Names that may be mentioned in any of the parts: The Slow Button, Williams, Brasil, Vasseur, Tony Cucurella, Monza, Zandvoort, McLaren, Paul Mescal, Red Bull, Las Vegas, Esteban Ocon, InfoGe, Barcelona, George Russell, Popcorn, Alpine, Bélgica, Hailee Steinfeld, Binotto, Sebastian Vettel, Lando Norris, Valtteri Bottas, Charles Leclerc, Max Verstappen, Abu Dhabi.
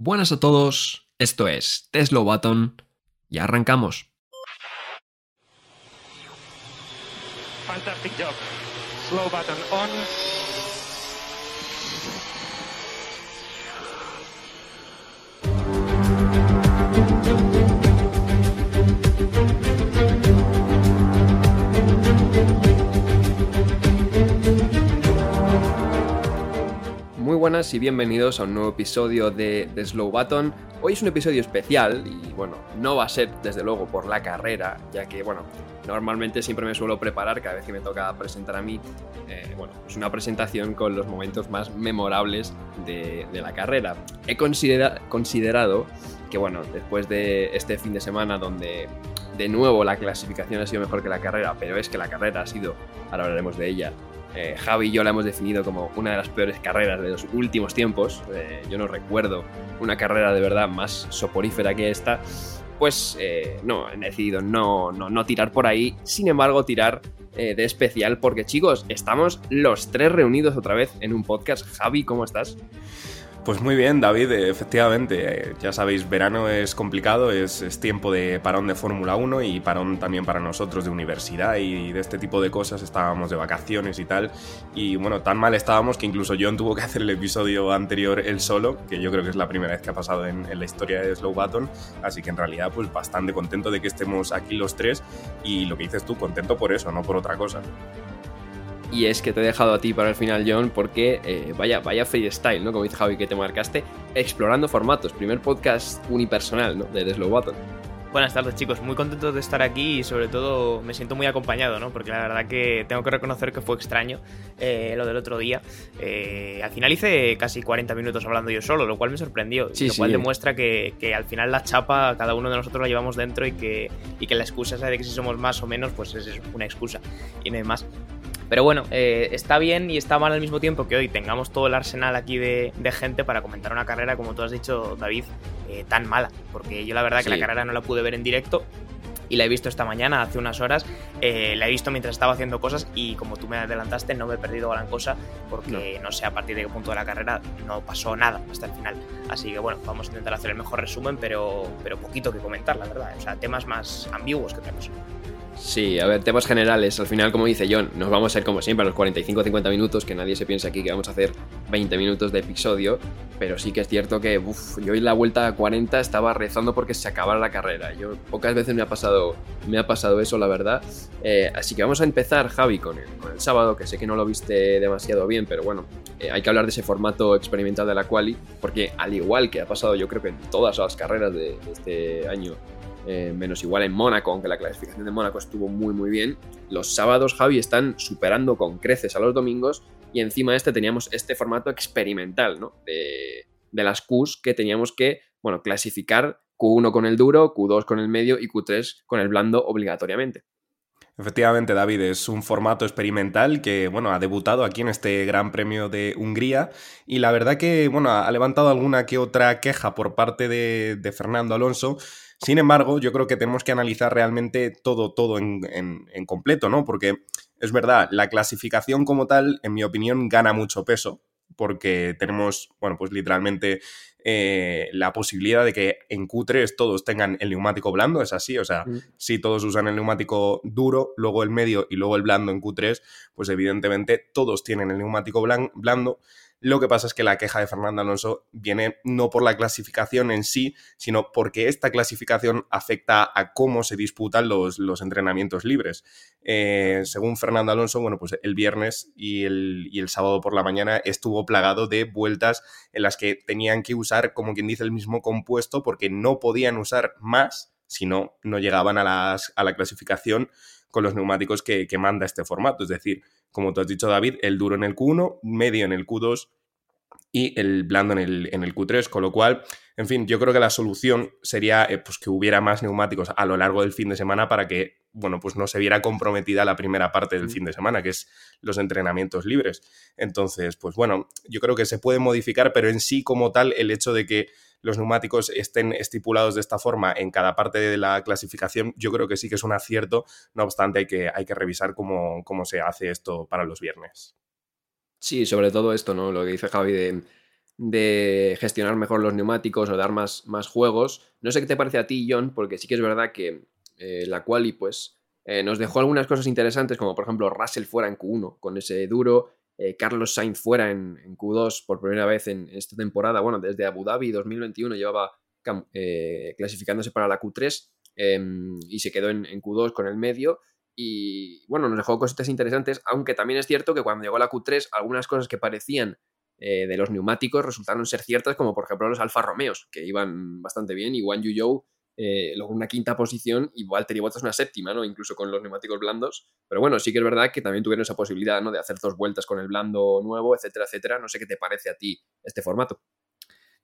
Buenas a todos, esto es The Slow Button y arrancamos. Fantastic job. Slow button on. Muy buenas y bienvenidos a un nuevo episodio de The Slow Button. Hoy es un episodio especial y bueno, no va a ser desde luego por la carrera, ya que bueno, normalmente siempre me suelo preparar cada vez que me toca presentar a mí, pues una presentación con los momentos más memorables de la carrera. He considerado que bueno, después de este fin de semana donde de nuevo la clasificación ha sido mejor que la carrera, pero es que la carrera ha sido, ahora hablaremos de ella, Javi y yo la hemos definido como una de las peores carreras de los últimos tiempos. Yo no recuerdo una carrera de verdad más soporífera que esta. Pues no, he decidido no tirar por ahí. Sin embargo, tirar de especial porque, chicos, estamos los tres reunidos otra vez en un podcast. Javi, ¿cómo estás? Pues muy bien, David, efectivamente. Ya sabéis, verano es complicado, es tiempo de parón de Fórmula 1 y parón también para nosotros de universidad y de este tipo de cosas. Estábamos de vacaciones y tal. Y bueno, tan mal estábamos que incluso John tuvo que hacer el episodio anterior él solo, que yo creo que es la primera vez que ha pasado en la historia de Slow Button. Así que en realidad, pues bastante contento de que estemos aquí los tres. Y lo que dices tú, contento por eso, no por otra cosa. Y es que te he dejado a ti para el final, John, porque vaya freestyle, ¿no? Como dice Javi, que te marcaste explorando formatos. Primer podcast unipersonal, ¿no? De The Slow Button. Buenas tardes, chicos. Muy contento de estar aquí y sobre todo me siento muy acompañado, ¿no? Porque la verdad que tengo que reconocer que fue extraño lo del otro día. Al final hice casi 40 minutos hablando yo solo, lo cual me sorprendió. Sí, lo cual demuestra que al final la chapa cada uno de nosotros la llevamos dentro y que la excusa esa de que si somos más o menos, pues es una excusa y no hay más. Pero bueno, está bien y está mal al mismo tiempo que hoy tengamos todo el arsenal aquí de gente para comentar una carrera, como tú has dicho, David, tan mala. Porque yo la verdad que la carrera no la pude ver en directo y la he visto esta mañana, hace unas horas. La he visto mientras estaba haciendo cosas y como tú me adelantaste, no me he perdido gran cosa porque no sé a partir de qué punto de la carrera no pasó nada hasta el final. Así que bueno, vamos a intentar hacer el mejor resumen, pero poquito que comentar, la verdad. O sea, temas más ambiguos que otra cosa. Sí, a ver, temas generales. Al final, como dice John, nos vamos a ir como siempre a los 45-50 minutos, que nadie se piensa aquí que vamos a hacer 20 minutos de episodio, pero sí que es cierto que yo en la vuelta 40 estaba rezando porque se acabara la carrera. Yo pocas veces me ha pasado eso, la verdad. Así que vamos a empezar, Javi, con el sábado, que sé que no lo viste demasiado bien, pero bueno, hay que hablar de ese formato experimental de la quali, porque al igual que ha pasado yo creo que en todas las carreras de este año, menos igual en Mónaco, aunque la clasificación de Mónaco estuvo muy bien, los sábados, Javi, están superando con creces a los domingos y encima de este teníamos este formato experimental, ¿no? de las Qs que teníamos que, bueno, clasificar Q1 con el duro, Q2 con el medio y Q3 con el blando obligatoriamente. Efectivamente, David, es un formato experimental que, bueno, ha debutado aquí en este Gran Premio de Hungría y la verdad que, bueno, ha levantado alguna que otra queja por parte de Fernando Alonso. Sin embargo, yo creo que tenemos que analizar realmente todo en completo, ¿no? Porque es verdad, la clasificación como tal, en mi opinión, gana mucho peso porque tenemos, bueno, pues literalmente la posibilidad de que en Q3 todos tengan el neumático blando, es así, o sea, si todos usan el neumático duro, luego el medio y luego el blando en Q3, pues evidentemente todos tienen el neumático blando. Lo que pasa es que la queja de Fernando Alonso viene no por la clasificación en sí, sino porque esta clasificación afecta a cómo se disputan los entrenamientos libres. Según Fernando Alonso, bueno, pues el viernes y el sábado por la mañana estuvo plagado de vueltas en las que tenían que usar, como quien dice, el mismo compuesto porque no podían usar más, si no llegaban a la clasificación con los neumáticos que manda este formato. Es decir, como tú has dicho, David, el duro en el Q1, medio en el Q2 y el blando en el Q3, con lo cual, en fin, yo creo que la solución sería pues que hubiera más neumáticos a lo largo del fin de semana para que, bueno, pues no se viera comprometida la primera parte del fin de semana, que es los entrenamientos libres. Entonces, pues bueno, yo creo que se puede modificar, pero en sí como tal el hecho de que los neumáticos estén estipulados de esta forma en cada parte de la clasificación, yo creo que sí que es un acierto, no obstante hay que revisar cómo se hace esto para los viernes. Sí, sobre todo esto, ¿no? Lo que dice Javi de de gestionar mejor los neumáticos o dar más juegos. No sé qué te parece a ti, John, porque sí que es verdad que la quali pues nos dejó algunas cosas interesantes, como por ejemplo Russell fuera en Q1 con ese duro, Carlos Sainz fuera en Q2 por primera vez en esta temporada. Bueno, desde Abu Dhabi 2021 llevaba clasificándose para la Q3 y se quedó en Q2 con el medio. Y bueno, nos dejó cositas interesantes, aunque también es cierto que cuando llegó la Q3 algunas cosas que parecían de los neumáticos resultaron ser ciertas, como por ejemplo los Alfa Romeos, que iban bastante bien, y Wang Yuzhou logró una quinta posición y Valtteri Bottas una séptima, ¿no? Incluso con los neumáticos blandos. Pero bueno, sí que es verdad que también tuvieron esa posibilidad, ¿no?, de hacer dos vueltas con el blando nuevo, etcétera, etcétera. No sé qué te parece a ti este formato.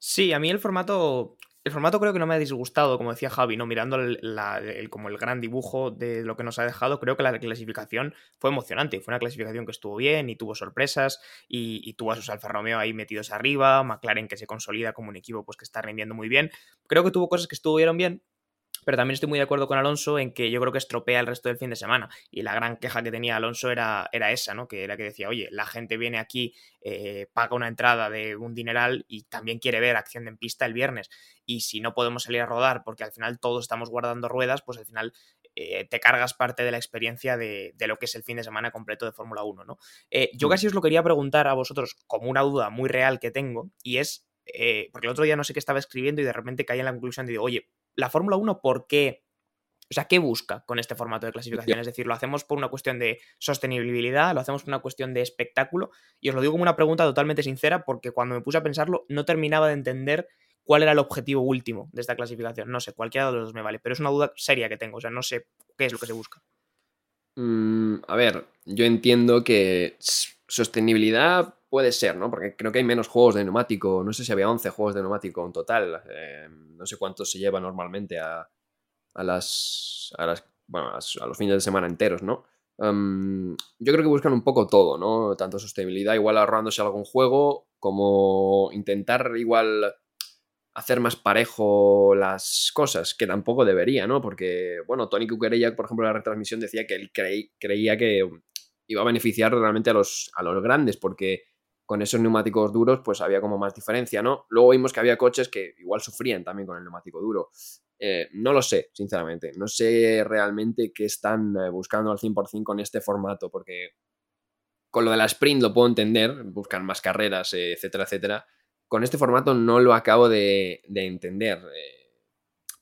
Sí, a mí el formato creo que no me ha disgustado, como decía Javi, ¿no? Mirando como el gran dibujo de lo que nos ha dejado, creo que la clasificación fue emocionante. Fue una clasificación que estuvo bien y tuvo sorpresas y tuvo a sus Alfa Romeo ahí metidos arriba, McLaren que se consolida como un equipo pues que está rindiendo muy bien. Creo que tuvo cosas que estuvieron bien, pero también estoy muy de acuerdo con Alonso en que yo creo que estropea el resto del fin de semana, y la gran queja que tenía Alonso era esa, ¿no? Que era que decía, oye, la gente viene aquí, paga una entrada de un dineral y también quiere ver acción en pista el viernes, y si no podemos salir a rodar porque al final todos estamos guardando ruedas, pues al final te cargas parte de la experiencia de lo que es el fin de semana completo de Fórmula 1, ¿no? Yo casi os lo quería preguntar a vosotros como una duda muy real que tengo, y es, porque el otro día no sé qué estaba escribiendo y de repente caí en la conclusión de digo, oye, la Fórmula 1, ¿por qué? O sea, ¿qué busca con este formato de clasificación? Es decir, ¿lo hacemos por una cuestión de sostenibilidad? ¿Lo hacemos por una cuestión de espectáculo? Y os lo digo como una pregunta totalmente sincera, porque cuando me puse a pensarlo no terminaba de entender cuál era el objetivo último de esta clasificación. No sé, cualquiera de los dos me vale, pero es una duda seria que tengo. O sea, no sé qué es lo que se busca. A ver, yo entiendo que sostenibilidad puede ser, ¿no? Porque creo que hay menos juegos de neumático. No sé si había 11 juegos de neumático en total. No sé cuántos se lleva normalmente a los fines de semana enteros, ¿no? Yo creo que buscan un poco todo, ¿no? Tanto sostenibilidad, igual ahorrándose algún juego, como intentar igual hacer más parejo las cosas, que tampoco debería, ¿no? Porque, bueno, Tony Cucurella, por ejemplo, en la retransmisión decía que él creía que iba a beneficiar realmente a los grandes, porque con esos neumáticos duros pues había como más diferencia, ¿no? Luego vimos que había coches que igual sufrían también con el neumático duro. No lo sé, sinceramente. No sé realmente qué están buscando al 100% con este formato, porque con lo de la sprint lo puedo entender, buscan más carreras, etcétera, etcétera. Con este formato no lo acabo de entender.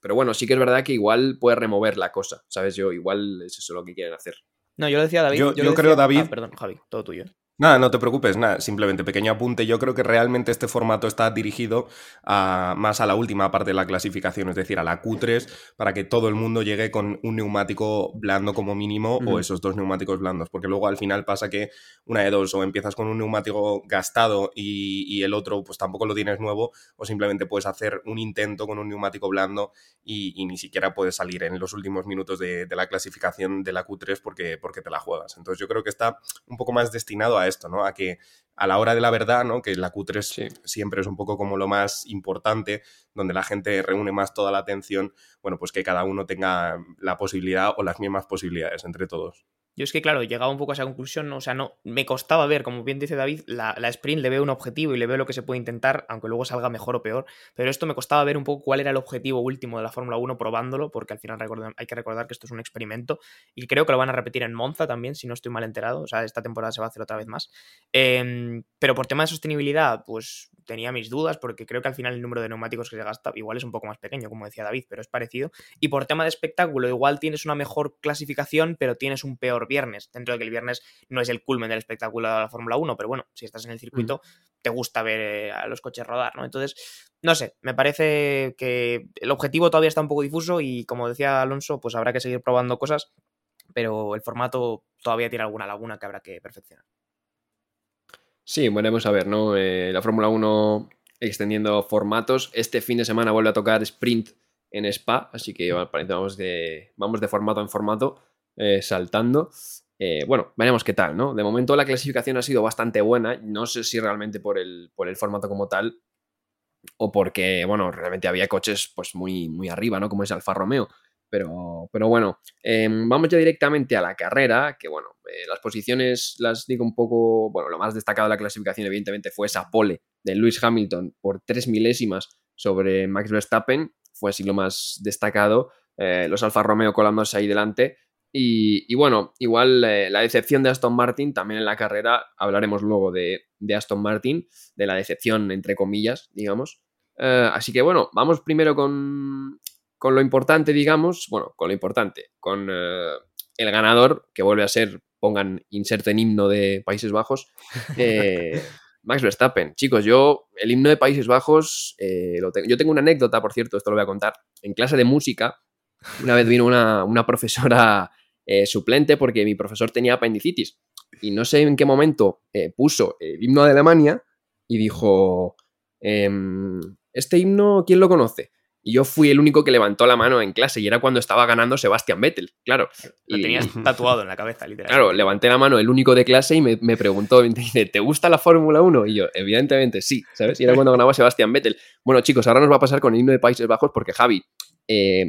Pero bueno, sí que es verdad que igual puede remover la cosa, ¿sabes? Yo igual es eso lo que quieren hacer. No, yo lo decía, David. Yo creo, David... Ah, perdón, Javi, todo tuyo. Nada, no te preocupes, nada, simplemente pequeño apunte. Yo creo que realmente este formato está dirigido más a la última parte de la clasificación, es decir, a la Q3, para que todo el mundo llegue con un neumático blando como mínimo, o esos dos neumáticos blandos, porque luego al final pasa que una de dos, o empiezas con un neumático gastado y el otro pues tampoco lo tienes nuevo, o simplemente puedes hacer un intento con un neumático blando y ni siquiera puedes salir en los últimos minutos de la clasificación de la Q3 porque te la juegas. Entonces yo creo que está un poco más destinado a esto, ¿no? A que a la hora de la verdad, ¿no? Que la Q3 siempre es un poco como lo más importante, donde la gente reúne más toda la atención, bueno, pues que cada uno tenga la posibilidad o las mismas posibilidades entre todos. Yo es que, claro, llegaba un poco a esa conclusión, ¿no? O sea, no me costaba ver, como bien dice David, la sprint le veo un objetivo y le veo lo que se puede intentar, aunque luego salga mejor o peor, pero esto me costaba ver un poco cuál era el objetivo último de la Fórmula 1 probándolo, porque al final hay que recordar que esto es un experimento y creo que lo van a repetir en Monza también, si no estoy mal enterado, o sea, esta temporada se va a hacer otra vez más. Pero por tema de sostenibilidad, pues tenía mis dudas, porque creo que al final el número de neumáticos que se gasta igual es un poco más pequeño, como decía David, pero es parecido. Y por tema de espectáculo, igual tienes una mejor clasificación, pero tienes un peor viernes, dentro de que el viernes no es el culmen del espectáculo de la Fórmula 1, pero bueno, si estás en el circuito te gusta ver a los coches rodar, ¿no? Entonces, no sé, me parece que el objetivo todavía está un poco difuso y, como decía Alonso, pues habrá que seguir probando cosas, pero el formato todavía tiene alguna laguna que habrá que perfeccionar. Sí, veremos a ver, ¿no? La Fórmula 1 extendiendo formatos. Este fin de semana vuelve a tocar sprint en Spa, así que vamos de formato en formato, saltando. Bueno, veremos qué tal, ¿no? De momento la clasificación ha sido bastante buena. No sé si realmente por el formato como tal o porque, bueno, realmente había coches pues muy, muy arriba, ¿no? Como es Alfa Romeo. Pero bueno, vamos ya directamente a la carrera, que bueno, las posiciones las digo un poco, bueno, lo más destacado de la clasificación evidentemente fue esa pole de Lewis Hamilton por 3 milésimas sobre Max Verstappen, fue así lo más destacado, los Alfa Romeo colándose ahí delante y bueno, igual la decepción de Aston Martin, también en la carrera hablaremos luego de Aston Martin, de la decepción entre comillas, digamos, así que bueno, vamos primero con lo importante, digamos, bueno, con lo importante, con el ganador, que vuelve a ser, pongan, inserten himno de Países Bajos, Max Verstappen. Chicos, yo, el himno de Países Bajos, yo tengo una anécdota, por cierto, esto lo voy a contar, en clase de música, una vez vino una profesora suplente porque mi profesor tenía apendicitis, y no sé en qué momento puso el himno de Alemania y dijo, este himno, ¿quién lo conoce? Y yo fui el único que levantó la mano en clase y era cuando estaba ganando Sebastian Vettel, claro. Lo tenías tatuado en la cabeza, literalmente. Claro, levanté la mano, el único de clase, y me preguntó, ¿te gusta la Fórmula 1? Y yo, evidentemente sí, ¿sabes? Y era cuando ganaba Sebastian Vettel. Bueno, chicos, ahora nos va a pasar con el himno de Países Bajos porque, Javi,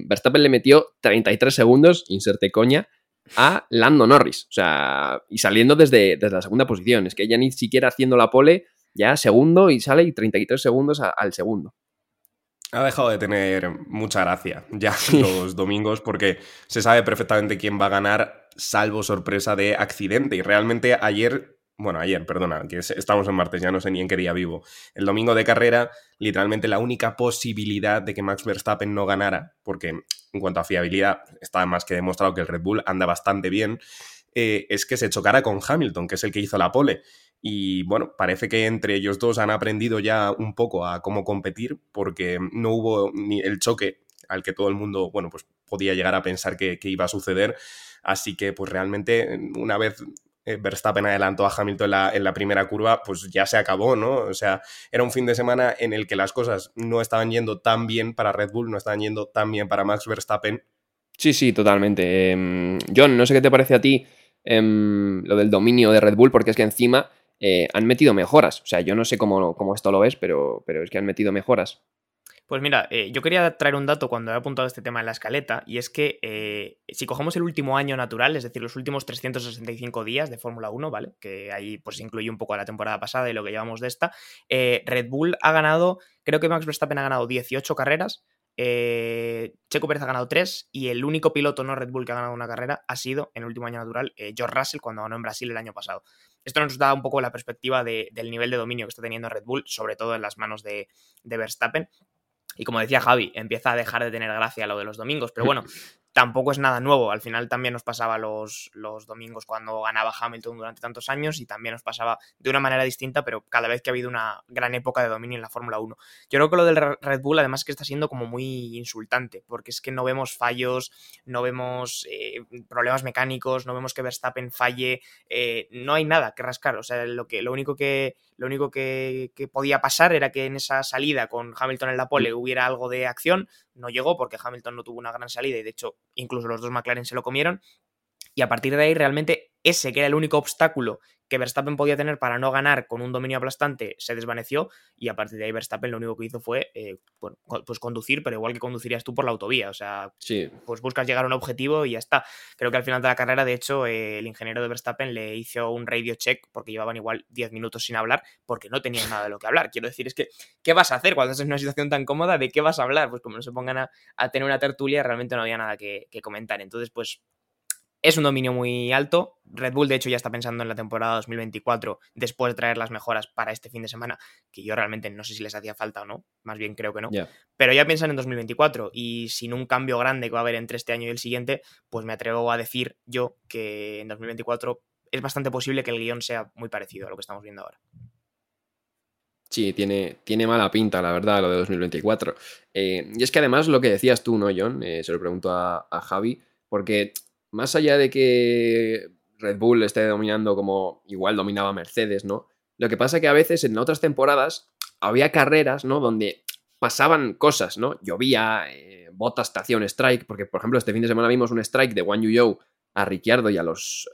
Verstappen le metió 33 segundos, inserte coña, a Lando Norris. O sea, y saliendo desde la segunda posición. Es que ya ni siquiera haciendo la pole, ya segundo y sale y 33 segundos al segundo. Ha dejado de tener mucha gracia ya los domingos porque se sabe perfectamente quién va a ganar, salvo sorpresa de accidente. Y realmente ayer, que estamos en martes, ya no sé ni en qué día vivo. El domingo de carrera, literalmente la única posibilidad de que Max Verstappen no ganara, porque en cuanto a fiabilidad está más que demostrado que el Red Bull anda bastante bien, es que se chocara con Hamilton, que es el que hizo la pole. Y bueno, parece que entre ellos dos han aprendido ya un poco a cómo competir porque no hubo ni el choque al que todo el mundo, bueno, pues podía llegar a pensar que iba a suceder. Así que pues realmente una vez Verstappen adelantó a Hamilton en la primera curva, pues ya se acabó, ¿no? O sea, era un fin de semana en el que las cosas no estaban yendo tan bien para Red Bull, no estaban yendo tan bien para Max Verstappen. Sí, totalmente. John, no sé qué te parece a ti lo del dominio de Red Bull porque es que encima... han metido mejoras, o sea, yo no sé cómo esto lo ves, pero es que han metido mejoras. Pues mira, yo quería traer un dato cuando he apuntado este tema en la escaleta, y es que si cogemos el último año natural, es decir, los últimos 365 días de Fórmula 1, ¿vale? Que ahí pues incluye un poco a la temporada pasada y lo que llevamos de esta, Red Bull ha ganado, creo que Max Verstappen ha ganado 18 carreras, Checo Pérez ha ganado 3 y el único piloto no Red Bull que ha ganado una carrera ha sido en el último año natural George Russell cuando ganó en Brasil el año pasado. Esto nos da un poco la perspectiva del nivel de dominio que está teniendo Red Bull, sobre todo en las manos de Verstappen, y como decía Javi, empieza a dejar de tener gracia lo de los domingos, pero bueno, tampoco es nada nuevo, al final también nos pasaba los domingos cuando ganaba Hamilton durante tantos años y también nos pasaba de una manera distinta, pero cada vez que ha habido una gran época de dominio en la Fórmula 1. Yo creo que lo del Red Bull además es que está siendo como muy insultante, porque es que no vemos fallos, no vemos problemas mecánicos, no vemos que Verstappen falle, no hay nada que rascar, o sea, lo único que podía pasar era que en esa salida con Hamilton en la pole hubiera algo de acción, no llegó porque Hamilton no tuvo una gran salida y de hecho incluso los dos McLaren se lo comieron, y a partir de ahí realmente ese que era el único obstáculo que Verstappen podía tener para no ganar con un dominio aplastante se desvaneció, y a partir de ahí Verstappen lo único que hizo fue pues conducir, pero igual que conducirías tú por la autovía, o sea, sí. Pues buscas llegar a un objetivo y ya está. Creo que al final de la carrera, de hecho, el ingeniero de Verstappen le hizo un radio check porque llevaban igual 10 minutos sin hablar porque no tenían nada de lo que hablar. Quiero decir, es que ¿qué vas a hacer cuando estás en una situación tan cómoda? ¿De qué vas a hablar? Pues como no se pongan a tener una tertulia, realmente no había nada que comentar. Entonces, pues es un dominio muy alto. Red Bull, de hecho, ya está pensando en la temporada 2024 después de traer las mejoras para este fin de semana, que yo realmente no sé si les hacía falta o no, más bien creo que no. Yeah. Pero ya piensan en 2024 y sin un cambio grande que va a haber entre este año y el siguiente, pues me atrevo a decir yo que en 2024 es bastante posible que el guión sea muy parecido a lo que estamos viendo ahora. Sí, tiene mala pinta, la verdad, lo de 2024. Y es que además lo que decías tú, ¿no, John? Se lo pregunto a Javi, porque... Más allá de que Red Bull esté dominando como igual dominaba Mercedes, ¿no? Lo que pasa es que a veces en otras temporadas había carreras, ¿no? Donde pasaban cosas, ¿no? Llovía, Bottas te hacía un strike, porque por ejemplo este fin de semana vimos un strike de Guan Yu Zhou a Ricciardo y a los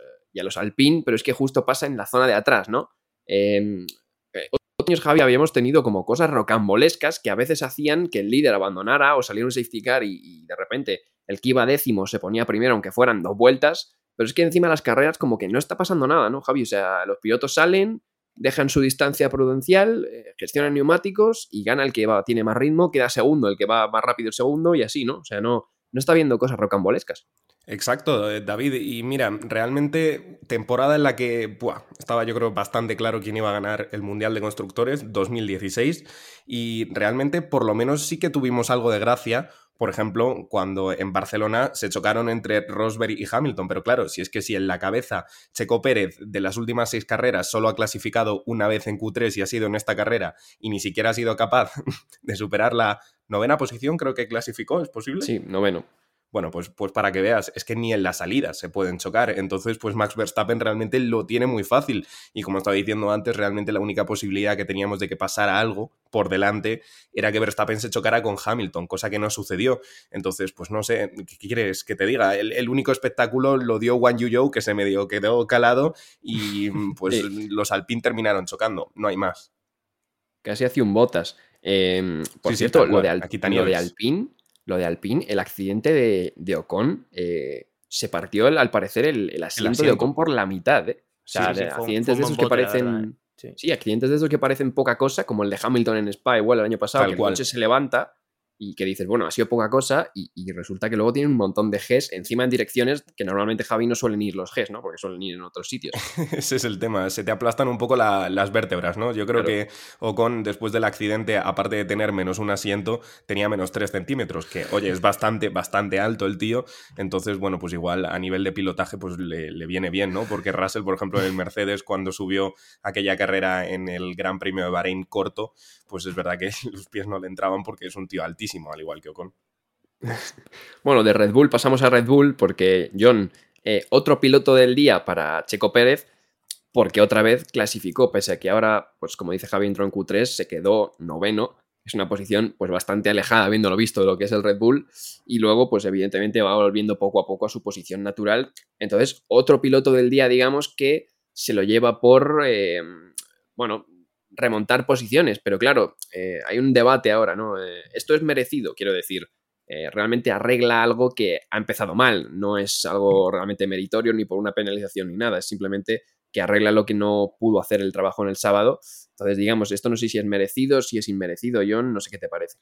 Alpine, pero es que justo pasa en la zona de atrás, ¿no? Otros años, Javi, habíamos tenido como cosas rocambolescas que a veces hacían que el líder abandonara o saliera un safety car y de repente... el que iba décimo se ponía primero aunque fueran 2 vueltas, pero es que encima de las carreras como que no está pasando nada, ¿no, Javi? O sea, los pilotos salen, dejan su distancia prudencial, gestionan neumáticos y gana el que va, tiene más ritmo, queda segundo el que va más rápido el segundo y así, ¿no? O sea, no está viendo cosas rocambolescas. Exacto, David. Y mira, realmente temporada en la que estaba yo creo bastante claro quién iba a ganar el Mundial de Constructores 2016 y realmente por lo menos sí que tuvimos algo de gracia, por ejemplo, cuando en Barcelona se chocaron entre Rosberg y Hamilton, pero claro, si en la cabeza Checo Pérez de las últimas 6 carreras solo ha clasificado una vez en Q3 y ha sido en esta carrera y ni siquiera ha sido capaz de superar la 9ª posición, creo que clasificó, ¿es posible? Sí, 9º. Bueno, pues para que veas, es que ni en la salida se pueden chocar, entonces pues Max Verstappen realmente lo tiene muy fácil y como estaba diciendo antes, realmente la única posibilidad que teníamos de que pasara algo por delante era que Verstappen se chocara con Hamilton, cosa que no sucedió, entonces pues no sé, ¿qué quieres que te diga? El único espectáculo lo dio Wang Yuzhou, que se medio quedó calado y pues los Alpine terminaron chocando, no hay más. Casi hace un Bottas. Por cierto, lo de Alpine, el accidente de Ocon, se partió al parecer el asiento de Ocon por la mitad. O sea, accidentes de esos que parecen... Sí, accidentes de esos que parecen poca cosa, como el de Hamilton en Spa igual el año pasado, que el coche se levanta y que dices, bueno, ha sido poca cosa y resulta que luego tienen un montón de Gs encima en direcciones que normalmente, Javi, no suelen ir los Gs, ¿no? Porque suelen ir en otros sitios. Ese es el tema, se te aplastan un poco las vértebras, ¿no? Yo creo que Ocon, después del accidente, aparte de tener menos un asiento, tenía menos 3 centímetros, que, oye, es bastante alto el tío, entonces, bueno, pues igual a nivel de pilotaje pues le viene bien, ¿no? Porque Russell, por ejemplo, en el Mercedes, cuando subió aquella carrera en el Gran Premio de Bahrein corto, pues es verdad que los pies no le entraban porque es un tío altísimo, al igual que Ocon. Bueno, de Red Bull pasamos a Red Bull porque, John, otro piloto del día para Checo Pérez porque otra vez clasificó, pese a que ahora, pues como dice Javi, entró en Q3, se quedó 9º. Es una posición pues bastante alejada, habiéndolo visto, de lo que es el Red Bull. Y luego, pues evidentemente va volviendo poco a poco a su posición natural. Entonces, otro piloto del día, digamos, que se lo lleva por, remontar posiciones, pero claro, hay un debate ahora, ¿no? Esto es merecido, quiero decir, realmente arregla algo que ha empezado mal, no es algo realmente meritorio ni por una penalización ni nada, es simplemente que arregla lo que no pudo hacer el trabajo en el sábado, entonces digamos, esto no sé si es merecido, si es inmerecido, John, no sé qué te parece.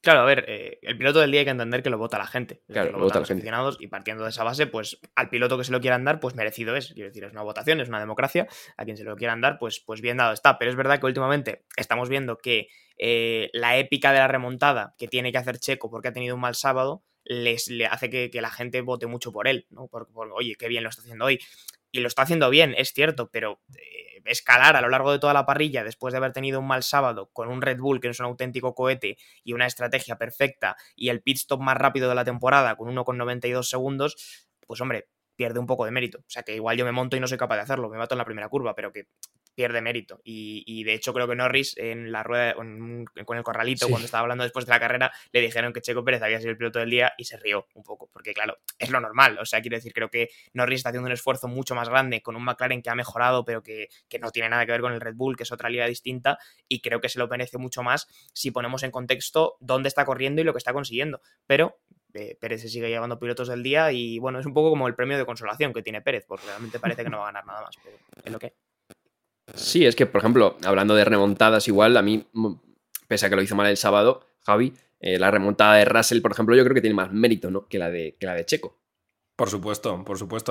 Claro, a ver, el piloto del día hay que entender que lo vota la gente. Claro, lo votan los aficionados y partiendo de esa base, pues al piloto que se lo quieran dar, pues merecido es. Quiero decir, es una votación, es una democracia. A quien se lo quieran dar, pues bien dado está. Pero es verdad que últimamente estamos viendo que la épica de la remontada que tiene que hacer Checo porque ha tenido un mal sábado, le hace que la gente vote mucho por él, ¿no? Por oye, qué bien lo está haciendo hoy. Y lo está haciendo bien, es cierto, pero escalar a lo largo de toda la parrilla después de haber tenido un mal sábado con un Red Bull que es un auténtico cohete y una estrategia perfecta y el pit stop más rápido de la temporada con 1,92 segundos, pues hombre, pierde un poco de mérito. O sea que igual yo me monto y no soy capaz de hacerlo, me mato en la primera curva, pero que pierde mérito. Y de hecho creo que Norris en la rueda con el corralito, cuando estaba hablando después de la carrera, le dijeron que Checo Pérez había sido el piloto del día y se rió un poco, porque claro, es lo normal. O sea, quiero decir, creo que Norris está haciendo un esfuerzo mucho más grande con un McLaren que ha mejorado, pero que no tiene nada que ver con el Red Bull, que es otra liga distinta, y creo que se lo merece mucho más si ponemos en contexto dónde está corriendo y lo que está consiguiendo. Pero Pérez se sigue llevando pilotos del día y bueno, es un poco como el premio de consolación que tiene Pérez, porque realmente parece que no va a ganar nada más, pero es lo que... Sí, es que, por ejemplo, hablando de remontadas igual, a mí, pese a que lo hizo mal el sábado, Javi, la remontada de Russell, por ejemplo, yo creo que tiene más mérito, ¿no? que la de Checo. Por supuesto.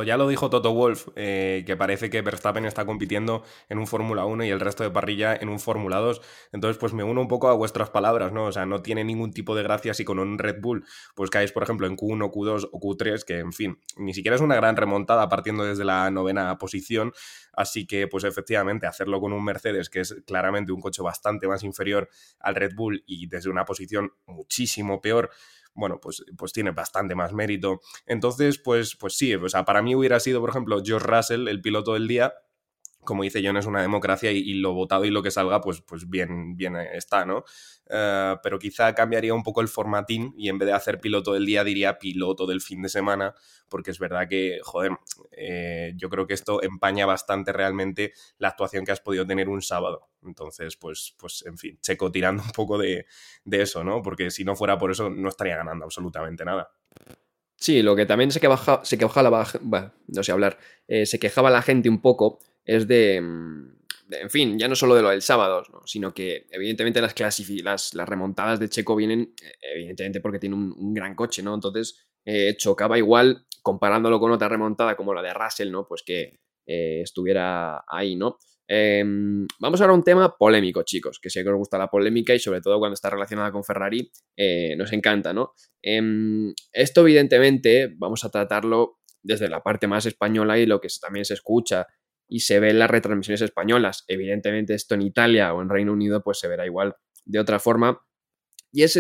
Ya lo dijo Toto Wolff, que parece que Verstappen está compitiendo en un Fórmula 1 y el resto de parrilla en un Fórmula 2. Entonces, pues me uno un poco a vuestras palabras, ¿no? O sea, no tiene ningún tipo de gracia si con un Red Bull pues caéis, por ejemplo, en Q1, Q2 o Q3, que, en fin, ni siquiera es una gran remontada partiendo desde la 9ª posición. Así que, pues efectivamente, hacerlo con un Mercedes, que es claramente un coche bastante más inferior al Red Bull y desde una posición muchísimo peor, bueno, pues tiene bastante más mérito. Entonces, pues sí, o sea, para mí hubiera sido, por ejemplo, George Russell, el piloto del día. Como dice John, es una democracia y lo votado y lo que salga, pues bien está, ¿no? Pero quizá cambiaría un poco el formatín y en vez de hacer piloto del día diría piloto del fin de semana, porque es verdad que, joder, yo creo que esto empaña bastante realmente la actuación que has podido tener un sábado. Entonces, pues en fin, Checo tirando un poco de eso, ¿no? Porque si no fuera por eso no estaría ganando absolutamente nada. Sí, lo que también se quejaba la gente un poco es de en fin, ya no solo de lo del sábado, ¿no? Sino que evidentemente las remontadas de Checo vienen evidentemente porque tiene un gran coche, ¿no? Entonces chocaba igual comparándolo con otra remontada como la de Russell, ¿no? Pues que estuviera ahí, ¿no? Vamos ahora a un tema polémico, chicos, que sé que os gusta la polémica y sobre todo cuando está relacionada con Ferrari nos encanta, ¿no? Esto evidentemente vamos a tratarlo desde la parte más española y lo que también se escucha y se ve en las retransmisiones españolas. Evidentemente esto en Italia o en Reino Unido pues se verá igual de otra forma, y es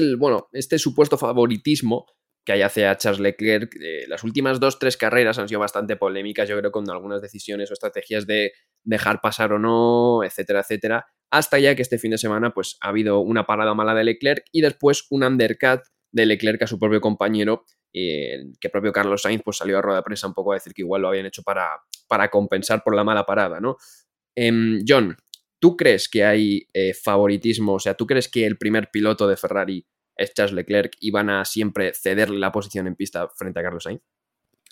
este supuesto favoritismo que hay hacia Charles Leclerc. Las últimas 2-3 carreras han sido bastante polémicas, yo creo, con algunas decisiones o estrategias de dejar pasar o no, etcétera, etcétera, hasta ya que este fin de semana pues ha habido una parada mala de Leclerc y después un undercut de Leclerc a su propio compañero, que propio Carlos Sainz pues salió a rueda de prensa un poco a decir que igual lo habían hecho para compensar por la mala parada, ¿no? John, ¿tú crees que hay favoritismo? O sea, ¿tú crees que el primer piloto de Ferrari es Charles Leclerc y van a siempre cederle la posición en pista frente a Carlos Sainz?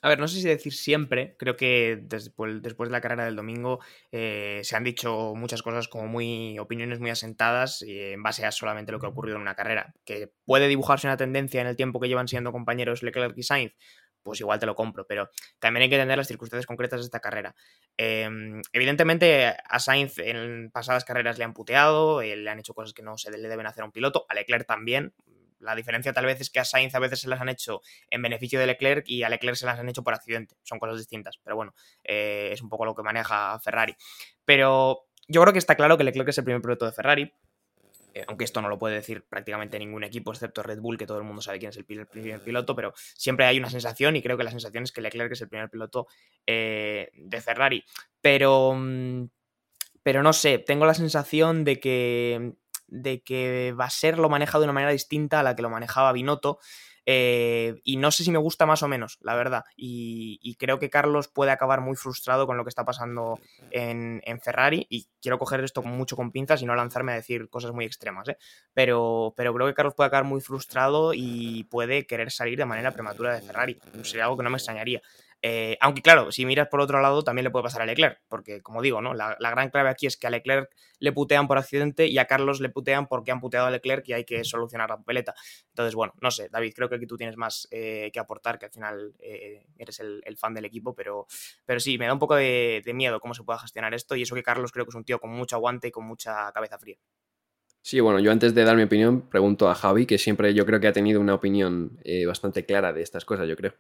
A ver, no sé si decir siempre, creo que después de la carrera del domingo se han dicho muchas cosas como opiniones muy asentadas en base a solamente lo que ha ocurrido en una carrera. Que puede dibujarse una tendencia en el tiempo que llevan siendo compañeros Leclerc y Sainz, pues igual te lo compro, pero también hay que entender las circunstancias concretas de esta carrera. Evidentemente a Sainz en pasadas carreras le han puteado, le han hecho cosas que no se le deben hacer a un piloto, a Leclerc también. La diferencia tal vez es que a Sainz a veces se las han hecho en beneficio de Leclerc y a Leclerc se las han hecho por accidente. Son cosas distintas, pero bueno, es un poco lo que maneja Ferrari. Pero yo creo que está claro que Leclerc es el primer piloto de Ferrari, aunque esto no lo puede decir prácticamente ningún equipo excepto Red Bull, que todo el mundo sabe quién es el primer piloto, pero siempre hay una sensación, y creo que la sensación es que Leclerc es el primer piloto de Ferrari. Pero no sé, tengo la sensación de que Vasseur lo maneja de una manera distinta a la que lo manejaba Binotto, y no sé si me gusta más o menos, la verdad, y creo que Carlos puede acabar muy frustrado con lo que está pasando en Ferrari, y quiero coger esto mucho con pinzas y no lanzarme a decir cosas muy extremas, pero creo que Carlos puede acabar muy frustrado y puede querer salir de manera prematura de Ferrari. Sería algo que no me extrañaría. Aunque claro, si miras por otro lado también le puede pasar a Leclerc, porque como digo, ¿no? La gran clave aquí es que a Leclerc le putean por accidente y a Carlos le putean porque han puteado a Leclerc y hay que solucionar la papeleta. Entonces bueno, no sé, David, creo que aquí tú tienes más que aportar, que al final eres el fan del equipo, pero sí, me da un poco de miedo cómo se pueda gestionar esto, y eso que Carlos creo que es un tío con mucho aguante y con mucha cabeza fría. Sí, bueno, yo antes de dar mi opinión pregunto a Javi, que siempre yo creo que ha tenido una opinión bastante clara de estas cosas, yo creo.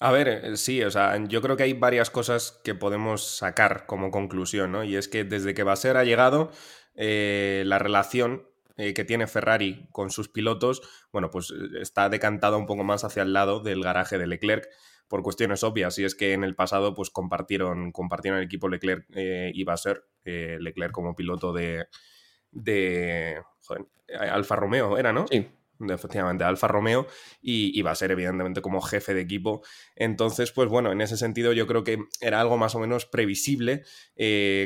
A ver, sí, o sea, yo creo que hay varias cosas que podemos sacar como conclusión, ¿no? Y es que desde que Vasseur ha llegado, la relación que tiene Ferrari con sus pilotos, bueno, pues está decantada un poco más hacia el lado del garaje de Leclerc, por cuestiones obvias, y es que en el pasado pues compartieron el equipo Leclerc y Vasseur, Leclerc como piloto de Alfa Romeo, ¿era, no? Sí. Efectivamente, Alfa Romeo, y Vasseur evidentemente como jefe de equipo. Entonces, pues bueno, en ese sentido yo creo que era algo más o menos previsible,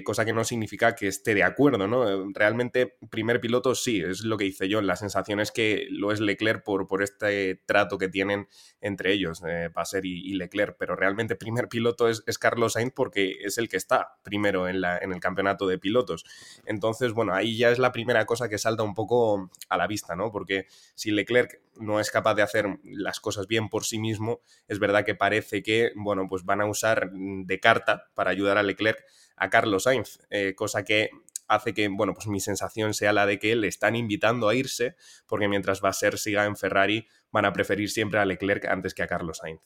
cosa que no significa que esté de acuerdo, ¿no? Realmente primer piloto sí, es lo que hice yo, la sensación es que lo es Leclerc por este trato que tienen entre ellos, Vasseur y Leclerc, pero realmente primer piloto es Carlos Sainz, porque es el que está primero en el campeonato de pilotos. Entonces, bueno, ahí ya es la primera cosa que salta un poco a la vista, ¿no? Porque si Leclerc no es capaz de hacer las cosas bien por sí mismo, es verdad que parece que, bueno, pues van a usar de carta para ayudar a Leclerc a Carlos Sainz, cosa que hace que, bueno, pues mi sensación sea la de que le están invitando a irse, porque mientras Vasseur siga en Ferrari van a preferir siempre a Leclerc antes que a Carlos Sainz.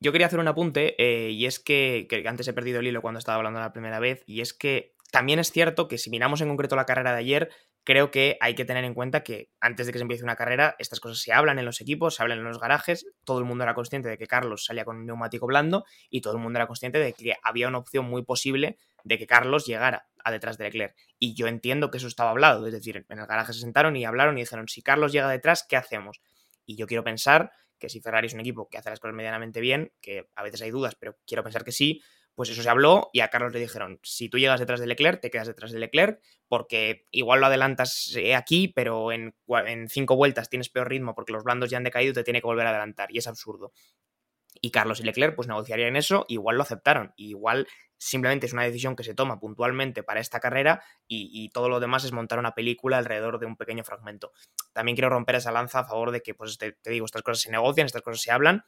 Yo quería hacer un apunte, y es que antes he perdido el hilo cuando estaba hablando la primera vez, y es que también es cierto que si miramos en concreto la carrera de ayer, creo que hay que tener en cuenta que antes de que se empiece una carrera, estas cosas se hablan en los equipos, se hablan en los garajes, todo el mundo era consciente de que Carlos salía con un neumático blando y todo el mundo era consciente de que había una opción muy posible de que Carlos llegara a detrás de Leclerc. Y yo entiendo que eso estaba hablado, es decir, en el garaje se sentaron y hablaron y dijeron, si Carlos llega detrás, ¿qué hacemos? Y yo quiero pensar que si Ferrari es un equipo que hace las cosas medianamente bien, que a veces hay dudas, pero quiero pensar que sí, pues eso se habló y a Carlos le dijeron, si tú llegas detrás de Leclerc, te quedas detrás de Leclerc, porque igual lo adelantas aquí, pero en 5 vueltas tienes peor ritmo porque los blandos ya han decaído y te tiene que volver a adelantar, y es absurdo. y Carlos y Leclerc pues negociarían eso, igual lo aceptaron, igual simplemente es una decisión que se toma puntualmente para esta carrera y todo lo demás es montar una película alrededor de un pequeño fragmento. También quiero romper esa lanza a favor de que, pues te digo, estas cosas se negocian, estas cosas se hablan.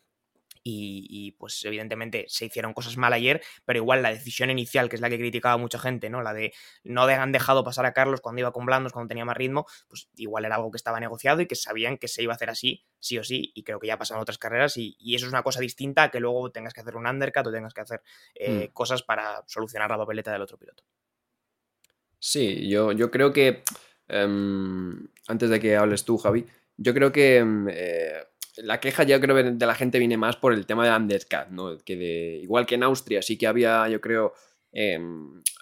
Y pues evidentemente se hicieron cosas mal ayer, pero igual la decisión inicial, que es la que criticaba mucha gente, ¿no? La de no han dejado pasar a Carlos cuando iba con blandos, cuando tenía más ritmo, pues igual era algo que estaba negociado y que sabían que se iba a hacer así, sí o sí, y creo que ya pasaron otras carreras y eso es una cosa distinta a que luego tengas que hacer un undercut o tengas que hacer cosas para solucionar la papeleta del otro piloto. Sí, yo creo que antes de que hables tú, Javi, yo creo que... la queja yo creo de la gente viene más por el tema de undercut, ¿no? Que igual que en Austria sí que había, yo creo,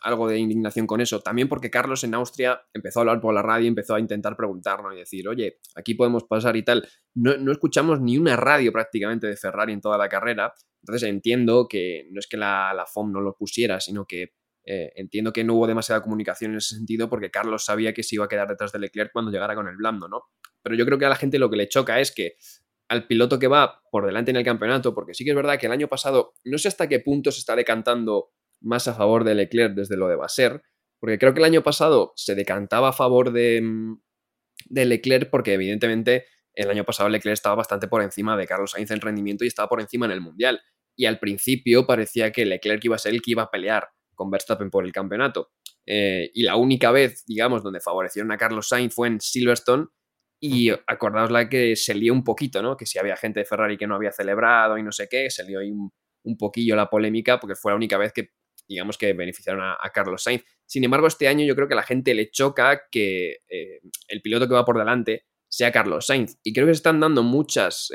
algo de indignación con eso. También porque Carlos en Austria empezó a hablar por la radio, empezó a intentar preguntarnos y decir, oye, aquí podemos pasar y tal. No escuchamos ni una radio prácticamente de Ferrari en toda la carrera. Entonces entiendo que no es que la FOM no lo pusiera, sino que entiendo que no hubo demasiada comunicación en ese sentido porque Carlos sabía que se iba a quedar detrás de Leclerc cuando llegara con el blando, ¿no? Pero yo creo que a la gente lo que le choca es que al piloto que va por delante en el campeonato, porque sí que es verdad que el año pasado no sé hasta qué punto se está decantando más a favor de Leclerc desde lo de Vasseur, porque creo que el año pasado se decantaba a favor de Leclerc porque evidentemente el año pasado Leclerc estaba bastante por encima de Carlos Sainz en rendimiento y estaba por encima en el Mundial, y al principio parecía que Leclerc iba a ser el que iba a pelear con Verstappen por el campeonato, y la única vez, digamos, donde favorecieron a Carlos Sainz fue en Silverstone. Y acordaos la que se lió un poquito, ¿no? Que si había gente de Ferrari que no había celebrado y no sé qué, se lió ahí un poquillo la polémica porque fue la única vez que, digamos, que beneficiaron a Carlos Sainz. Sin embargo, este año yo creo que a la gente le choca que el piloto que va por delante sea Carlos Sainz. Y creo que se están dando muchas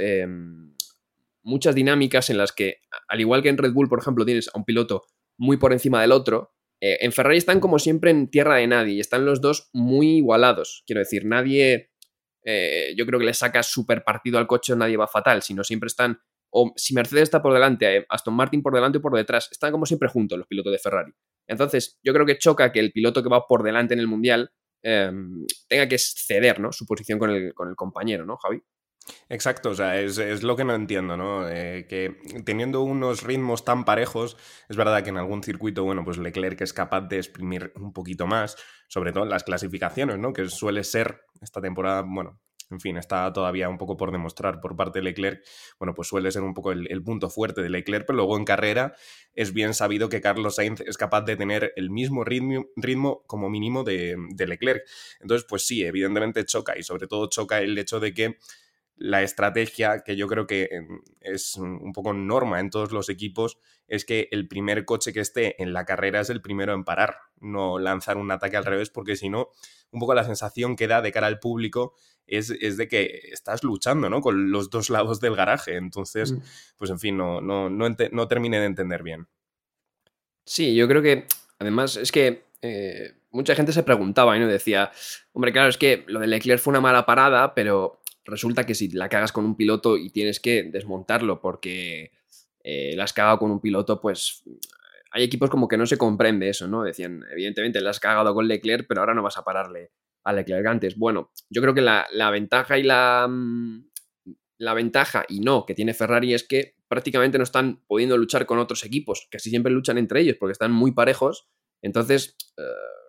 dinámicas en las que, al igual que en Red Bull, por ejemplo, tienes a un piloto muy por encima del otro. En Ferrari están como siempre en tierra de nadie y están los dos muy igualados. Quiero decir, nadie... yo creo que le saca súper partido al coche, nadie va fatal, sino siempre están, o si Mercedes está por delante, Aston Martin por delante o por detrás, están como siempre juntos los pilotos de Ferrari. Entonces yo creo que choca que el piloto que va por delante en el Mundial tenga que ceder, ¿no?, su posición con el compañero, ¿no, Javi? Exacto, o sea, es lo que no entiendo, ¿no? Que teniendo unos ritmos tan parejos, es verdad que en algún circuito, bueno, pues Leclerc es capaz de exprimir un poquito más, sobre todo en las clasificaciones, ¿no? Que suele ser esta temporada, bueno, en fin, está todavía un poco por demostrar por parte de Leclerc, bueno, pues suele ser un poco el punto fuerte de Leclerc, pero luego en carrera es bien sabido que Carlos Sainz es capaz de tener el mismo ritmo como mínimo de Leclerc. Entonces, pues sí, evidentemente choca, y sobre todo choca el hecho de que la estrategia, que yo creo que es un poco norma en todos los equipos, es que el primer coche que esté en la carrera es el primero en parar, no lanzar un ataque al revés, porque si no, un poco la sensación que da de cara al público es de que estás luchando, ¿no?, con los dos lados del garaje. Entonces, pues en fin, no terminé de entender bien. Sí, yo creo que además es que mucha gente se preguntaba y no decía, hombre, claro, es que lo de Leclerc fue una mala parada, pero resulta que si la cagas con un piloto y tienes que desmontarlo porque la has cagado con un piloto, pues hay equipos como que no se comprende eso, ¿no? Decían, evidentemente la has cagado con Leclerc, pero ahora no vas a pararle a Leclerc antes. Bueno, yo creo que la ventaja y la ventaja y no que tiene Ferrari es que prácticamente no están pudiendo luchar con otros equipos, casi siempre luchan entre ellos porque están muy parejos. Entonces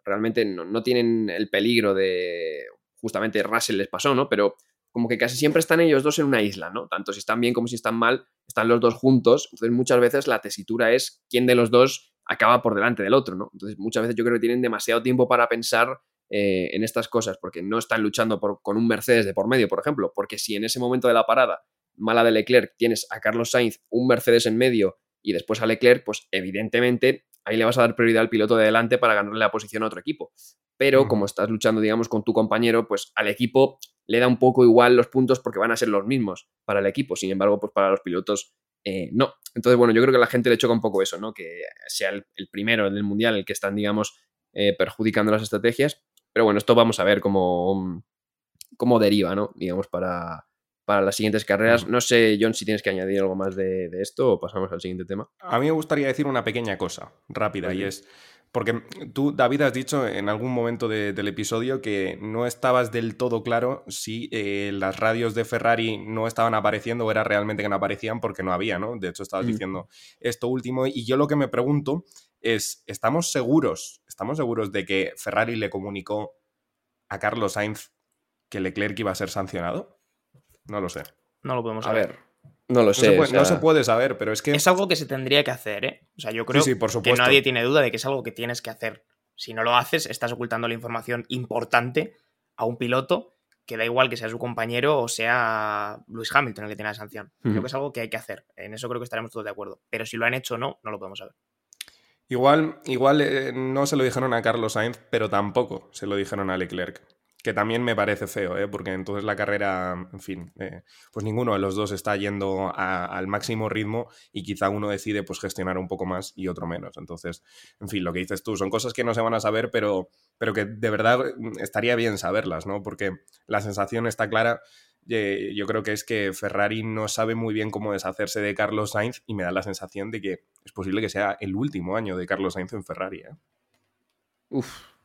realmente no tienen el peligro de... Justamente Russell les pasó, ¿no? Pero como que casi siempre están ellos dos en una isla, ¿no? Tanto si están bien como si están mal, están los dos juntos. Entonces muchas veces la tesitura es quién de los dos acaba por delante del otro, ¿no? Entonces muchas veces yo creo que tienen demasiado tiempo para pensar en estas cosas porque no están luchando con un Mercedes de por medio, por ejemplo, porque si en ese momento de la parada mala de Leclerc tienes a Carlos Sainz, un Mercedes en medio y después a Leclerc, pues evidentemente ahí le vas a dar prioridad al piloto de delante para ganarle la posición a otro equipo. Pero como estás luchando, digamos, con tu compañero, pues al equipo le da un poco igual los puntos porque van a ser los mismos para el equipo. Sin embargo, pues para los pilotos no. Entonces, bueno, yo creo que a la gente le choca un poco eso, ¿no? Que sea el primero del Mundial el que están, digamos, perjudicando las estrategias. Pero bueno, esto vamos a ver cómo deriva, ¿no? Digamos, para las siguientes carreras. No sé, John, si tienes que añadir algo más de esto o pasamos al siguiente tema. A mí me gustaría decir una pequeña cosa rápida, y es Porque tú, David, has dicho en algún momento del episodio que no estabas del todo claro si las radios de Ferrari no estaban apareciendo o era realmente que no aparecían porque no había, ¿no? De hecho, estabas diciendo esto último. Y yo lo que me pregunto es, ¿estamos seguros de que Ferrari le comunicó a Carlos Sainz que Leclerc iba a ser sancionado? No lo sé. No lo podemos saber. No lo sé. No se puede saber, pero es que... Es algo que se tendría que hacer, ¿eh? O sea, yo creo por supuesto, que nadie tiene duda de que es algo que tienes que hacer. Si no lo haces, estás ocultando la información importante a un piloto que da igual que sea su compañero o sea Lewis Hamilton el que tiene la sanción. Creo que es algo que hay que hacer. En eso creo que estaremos todos de acuerdo. Pero si lo han hecho o no, no lo podemos saber. Igual, no se lo dijeron a Carlos Sainz, pero tampoco se lo dijeron a Leclerc. Que también me parece feo, ¿eh? Porque entonces la carrera, en fin, pues ninguno de los dos está yendo al máximo ritmo y quizá uno decide pues gestionar un poco más y otro menos. Entonces, en fin, lo que dices tú, son cosas que no se van a saber, pero que de verdad estaría bien saberlas, ¿no? Porque la sensación está clara. Yo creo que es que Ferrari no sabe muy bien cómo deshacerse de Carlos Sainz y me da la sensación de que es posible que sea el último año de Carlos Sainz en Ferrari, ¿eh?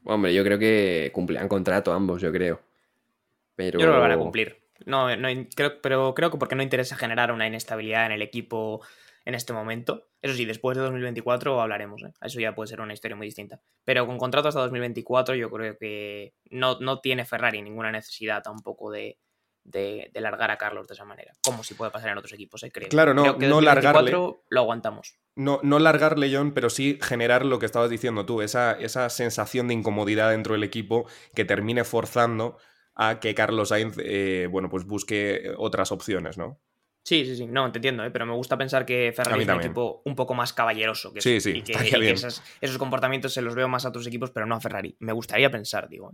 Hombre, yo creo que cumplirán contrato ambos, yo creo. Pero... Yo no lo van a cumplir. Creo que porque no interesa generar una inestabilidad en el equipo en este momento. Eso sí, después de 2024 hablaremos, ¿eh? Eso ya puede ser una historia muy distinta. Pero con contrato hasta 2024 yo creo que no tiene Ferrari ninguna necesidad tampoco de largar a Carlos de esa manera, como si puede pasar en otros equipos, creo. Claro, creo que no largarle. Lo aguantamos. No largarle, John, pero sí generar lo que estabas diciendo tú, esa sensación de incomodidad dentro del equipo que termine forzando a que Carlos Sainz, pues busque otras opciones, ¿no? Sí, no, te entiendo, pero me gusta pensar que Ferrari es un equipo un poco más caballeroso que sí, y que esos comportamientos se los veo más a otros equipos, pero no a Ferrari. Me gustaría pensar, digo.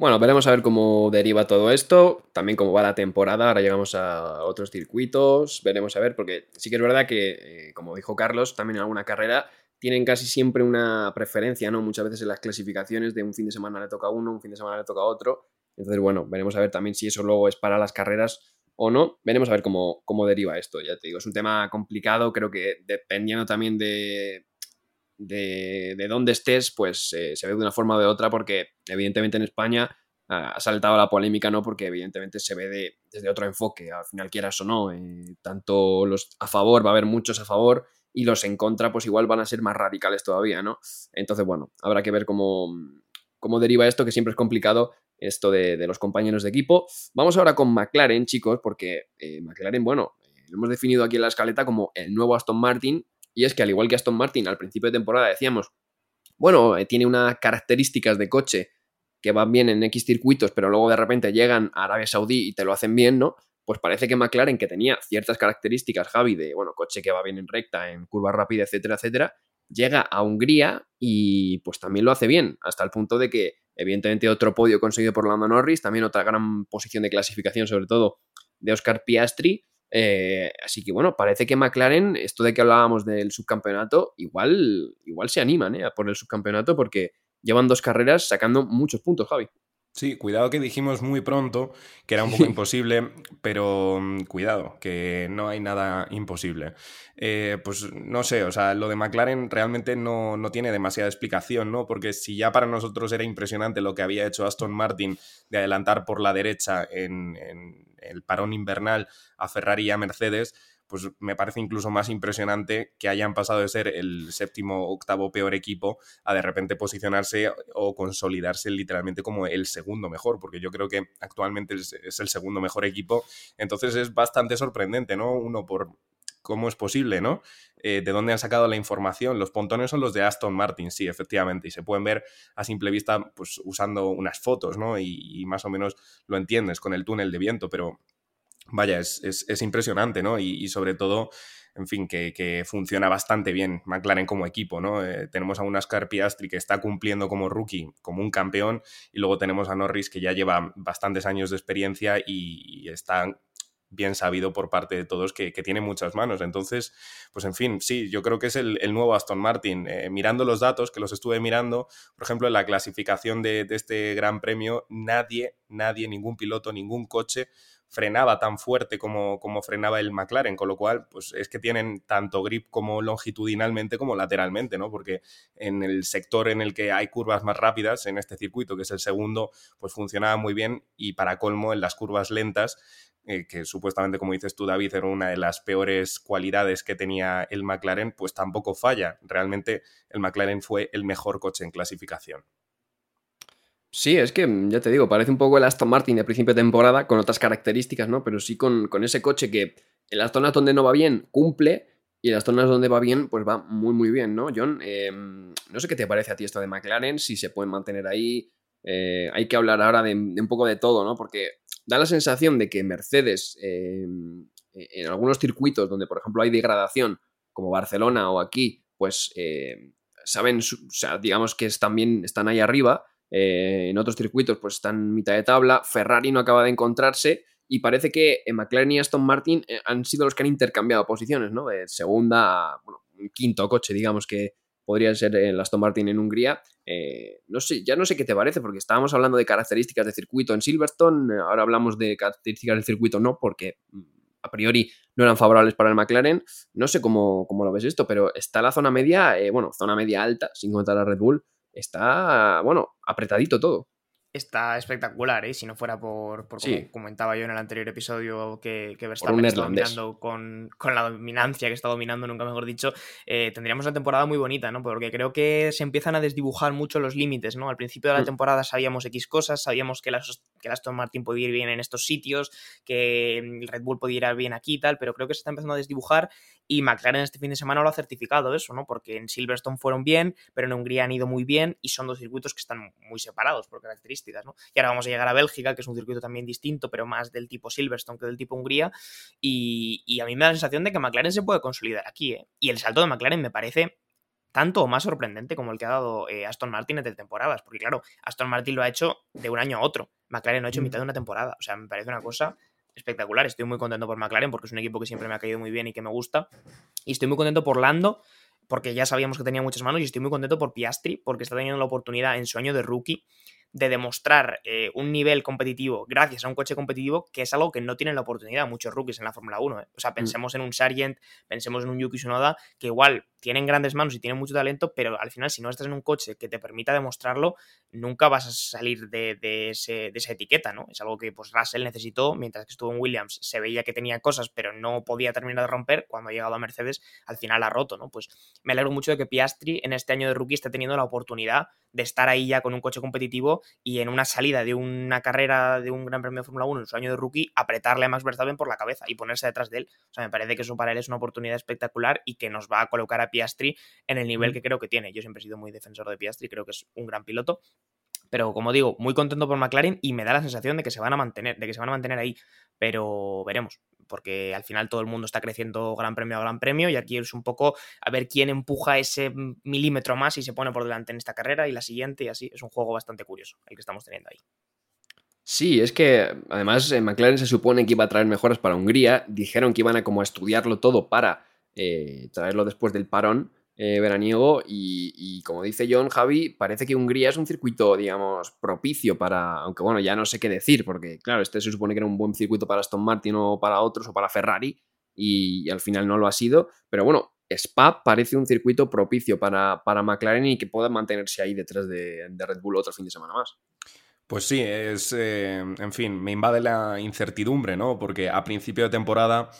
Bueno, veremos a ver cómo deriva todo esto, también cómo va la temporada, ahora llegamos a otros circuitos, veremos a ver, porque sí que es verdad que, como dijo Carlos, también en alguna carrera tienen casi siempre una preferencia, ¿no? Muchas veces en las clasificaciones de un fin de semana le toca a uno, un fin de semana le toca a otro, entonces bueno, veremos a ver también si eso luego es para las carreras o no, veremos a ver cómo deriva esto, ya te digo, es un tema complicado, creo que dependiendo también de dónde estés, pues se ve de una forma o de otra, porque evidentemente en España ha saltado la polémica, ¿no? Porque evidentemente se ve desde otro enfoque, al final quieras o no, tanto los a favor, va a haber muchos a favor, y los en contra pues igual van a ser más radicales todavía, ¿no? Entonces, bueno, habrá que ver cómo deriva esto, que siempre es complicado esto de los compañeros de equipo. Vamos ahora con McLaren, chicos, porque McLaren, bueno, lo hemos definido aquí en la escaleta como el nuevo Aston Martin. Y es que al igual que Aston Martin al principio de temporada decíamos, bueno, tiene unas características de coche que van bien en X circuitos, pero luego de repente llegan a Arabia Saudí y te lo hacen bien, ¿no? Pues parece que McLaren, que tenía ciertas características, Javi, de, bueno, coche que va bien en recta, en curva rápida, etcétera, etcétera, llega a Hungría y pues también lo hace bien, hasta el punto de que evidentemente otro podio conseguido por Lando Norris, también otra gran posición de clasificación, sobre todo de Oscar Piastri. Así que bueno, parece que McLaren, esto de que hablábamos del subcampeonato, igual se animan a por el subcampeonato, porque llevan dos carreras sacando muchos puntos, Javi. Sí, cuidado que dijimos muy pronto que era un poco imposible, pero cuidado, que no hay nada imposible. Pues no sé, o sea, lo de McLaren realmente no tiene demasiada explicación, ¿no? Porque si ya para nosotros era impresionante lo que había hecho Aston Martin de adelantar por la derecha en el parón invernal a Ferrari y a Mercedes, pues me parece incluso más impresionante que hayan pasado de ser el séptimo o octavo peor equipo a de repente posicionarse o consolidarse literalmente como el segundo mejor, porque yo creo que actualmente es el segundo mejor equipo. Entonces es bastante sorprendente, ¿no? Uno por cómo es posible, ¿no? ¿De dónde han sacado la información? Los pontones son los de Aston Martin, sí, efectivamente, y se pueden ver a simple vista pues usando unas fotos, ¿no? Y más o menos lo entiendes con el túnel de viento, pero... Vaya, es impresionante, ¿no? Y sobre todo, en fin, que funciona bastante bien McLaren como equipo, ¿no? Tenemos a un Oscar Piastri que está cumpliendo como rookie, como un campeón, y luego tenemos a Norris que ya lleva bastantes años de experiencia y está bien sabido por parte de todos que tiene muchas manos. Entonces, pues en fin, sí, yo creo que es el nuevo Aston Martin. Mirando los datos, que los estuve mirando, por ejemplo, en la clasificación de este Gran Premio, nadie, ningún piloto, ningún coche frenaba tan fuerte como frenaba el McLaren, con lo cual, pues es que tienen tanto grip como longitudinalmente como lateralmente, ¿no? Porque en el sector en el que hay curvas más rápidas, en este circuito, que es el segundo, pues funcionaba muy bien, y para colmo, en las curvas lentas, que supuestamente, como dices tú, David, era una de las peores cualidades que tenía el McLaren, pues tampoco falla. Realmente el McLaren fue el mejor coche en clasificación. Sí, es que, ya te digo, parece un poco el Aston Martin de principio de temporada, con otras características, ¿no? Pero sí con ese coche que en las zonas donde no va bien cumple, y en las zonas donde va bien, pues va muy, muy bien, ¿no, John? No sé qué te parece a ti esto de McLaren, si se pueden mantener ahí. Hay que hablar ahora de un poco de todo, ¿no? Porque da la sensación de que Mercedes, en algunos circuitos donde, por ejemplo, hay degradación, como Barcelona o aquí, pues saben, o sea, digamos que también están ahí arriba. En otros circuitos, pues están mitad de tabla. Ferrari no acaba de encontrarse, y parece que McLaren y Aston Martin han sido los que han intercambiado posiciones, ¿no? De segunda a, bueno, un quinto coche, digamos que podría ser el Aston Martin en Hungría. No sé, ya no sé qué te parece, porque estábamos hablando de características de circuito en Silverstone, ahora hablamos de características del circuito no, porque a priori no eran favorables para el McLaren. No sé cómo lo ves esto, pero está la zona media, zona media alta, sin contar a Red Bull, está, bueno, apretadito todo. Está espectacular, ¿eh? Si no fuera por sí, como comentaba yo en el anterior episodio, que Verstappen está dominando con la dominancia que está dominando, nunca mejor dicho, tendríamos una temporada muy bonita, ¿no? Porque creo que se empiezan a desdibujar mucho los límites, ¿no? Al principio de la temporada sabíamos X cosas, sabíamos que el Aston Martin podía ir bien en estos sitios, que el Red Bull podía ir bien aquí y tal, pero creo que se está empezando a desdibujar, y McLaren este fin de semana lo ha certificado eso, ¿no? Porque en Silverstone fueron bien, pero en Hungría han ido muy bien, y son dos circuitos que están muy separados por características, ¿no? Y ahora vamos a llegar a Bélgica, que es un circuito también distinto, pero más del tipo Silverstone que del tipo Hungría, y a mí me da la sensación de que McLaren se puede consolidar aquí, ¿eh? Y el salto de McLaren me parece tanto o más sorprendente como el que ha dado Aston Martin entre temporadas, porque claro, Aston Martin lo ha hecho de un año a otro, McLaren lo ha hecho en mitad de una temporada, o sea, me parece una cosa espectacular. Estoy muy contento por McLaren, porque es un equipo que siempre me ha caído muy bien y que me gusta, y estoy muy contento por Lando, porque ya sabíamos que tenía muchas manos, y estoy muy contento por Piastri, porque está teniendo la oportunidad en su año de rookie de demostrar un nivel competitivo gracias a un coche competitivo, que es algo que no tienen la oportunidad muchos rookies en la Fórmula 1, ¿eh? O sea, pensemos en un Sargent, pensemos en un Yuki Tsunoda, que igual tienen grandes manos y tienen mucho talento, pero al final, si no estás en un coche que te permita demostrarlo, nunca vas a salir de esa etiqueta, ¿no? Es algo que pues Russell necesitó, mientras que estuvo en Williams se veía que tenía cosas, pero no podía terminar de romper. Cuando ha llegado a Mercedes, al final ha roto, ¿no? Pues me alegro mucho de que Piastri en este año de rookie está teniendo la oportunidad de estar ahí ya con un coche competitivo, y en una salida de una carrera de un Gran Premio de Fórmula 1 en su año de rookie, apretarle a Max Verstappen por la cabeza y ponerse detrás de él. O sea, me parece que eso para él es una oportunidad espectacular, y que nos va a colocar a Piastri en el nivel que creo que tiene. Yo siempre he sido muy defensor de Piastri, creo que es un gran piloto, pero como digo, muy contento por McLaren, y me da la sensación de que se van a mantener, ahí, pero veremos, porque al final todo el mundo está creciendo Gran Premio a Gran Premio, y aquí es un poco a ver quién empuja ese milímetro más y se pone por delante en esta carrera y la siguiente, y así. Es un juego bastante curioso el que estamos teniendo ahí. Sí, es que además McLaren se supone que iba a traer mejoras para Hungría, dijeron que iban a como estudiarlo todo para traerlo después del parón veraniego, y como dice John, Javi, parece que Hungría es un circuito, digamos, propicio para, aunque bueno, ya no sé qué decir, porque claro, este se supone que era un buen circuito para Aston Martin o para otros o para Ferrari, y al final no lo ha sido, pero bueno, Spa parece un circuito propicio para McLaren, y que pueda mantenerse ahí detrás de Red Bull otro fin de semana más. Pues sí, es, en fin, me invade la incertidumbre, ¿no? Porque a principio de temporada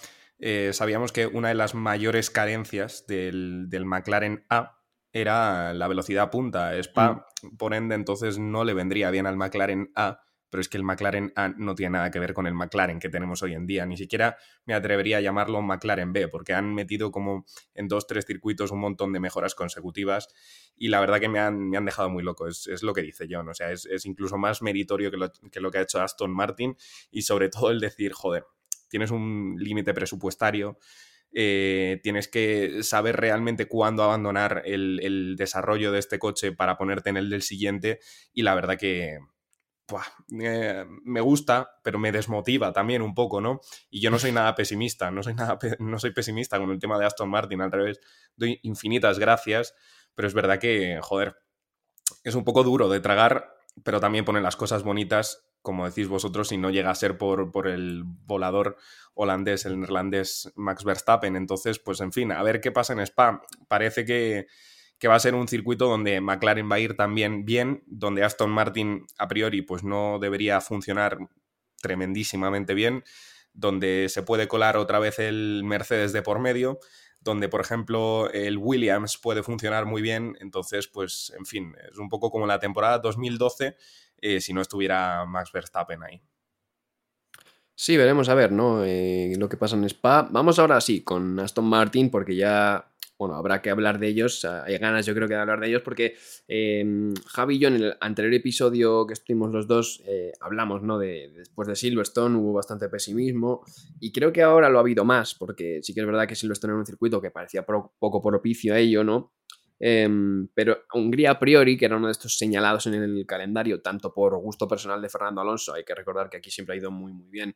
sabíamos que una de las mayores carencias del McLaren A era la velocidad punta. Spa, por ende, entonces no le vendría bien al McLaren A, pero es que el McLaren A no tiene nada que ver con el McLaren que tenemos hoy en día. Ni siquiera me atrevería a llamarlo McLaren B, porque han metido como en 2-3 circuitos un montón de mejoras consecutivas, y la verdad que me han dejado muy loco. Es lo que dice John, o sea, es incluso más meritorio que lo que ha hecho Aston Martin, y sobre todo el decir, joder, tienes un límite presupuestario, tienes que saber realmente cuándo abandonar el desarrollo de este coche para ponerte en el del siguiente, y la verdad que me gusta, pero me desmotiva también un poco, ¿no? Y yo no soy nada pesimista, no soy pesimista con el tema de Aston Martin, al revés, doy infinitas gracias, pero es verdad que, joder, es un poco duro de tragar, pero también ponen las cosas bonitas, como decís vosotros, y no llega a ser por el volador holandés, el neerlandés Max Verstappen. Entonces, pues en fin, a ver qué pasa en Spa. Parece que va a ser un circuito donde McLaren va a ir también bien, donde Aston Martin a priori pues no debería funcionar tremendísimamente bien, donde se puede colar otra vez el Mercedes de por medio, donde por ejemplo el Williams puede funcionar muy bien. Entonces pues en fin, es un poco como la temporada 2012 si no estuviera Max Verstappen ahí. Sí, veremos a ver, ¿no? Lo que pasa en Spa. Vamos ahora sí con Aston Martin, porque ya... Bueno, habrá que hablar de ellos, hay ganas yo creo que de hablar de ellos, porque Javi y yo en el anterior episodio que estuvimos los dos hablamos, ¿no? Después de Silverstone hubo bastante pesimismo y creo que ahora lo ha habido más, porque sí que es verdad que Silverstone era un circuito que parecía poco propicio a ello, ¿no? Pero Hungría a priori, que era uno de estos señalados en el calendario, tanto por gusto personal de Fernando Alonso, hay que recordar que aquí siempre ha ido muy muy bien,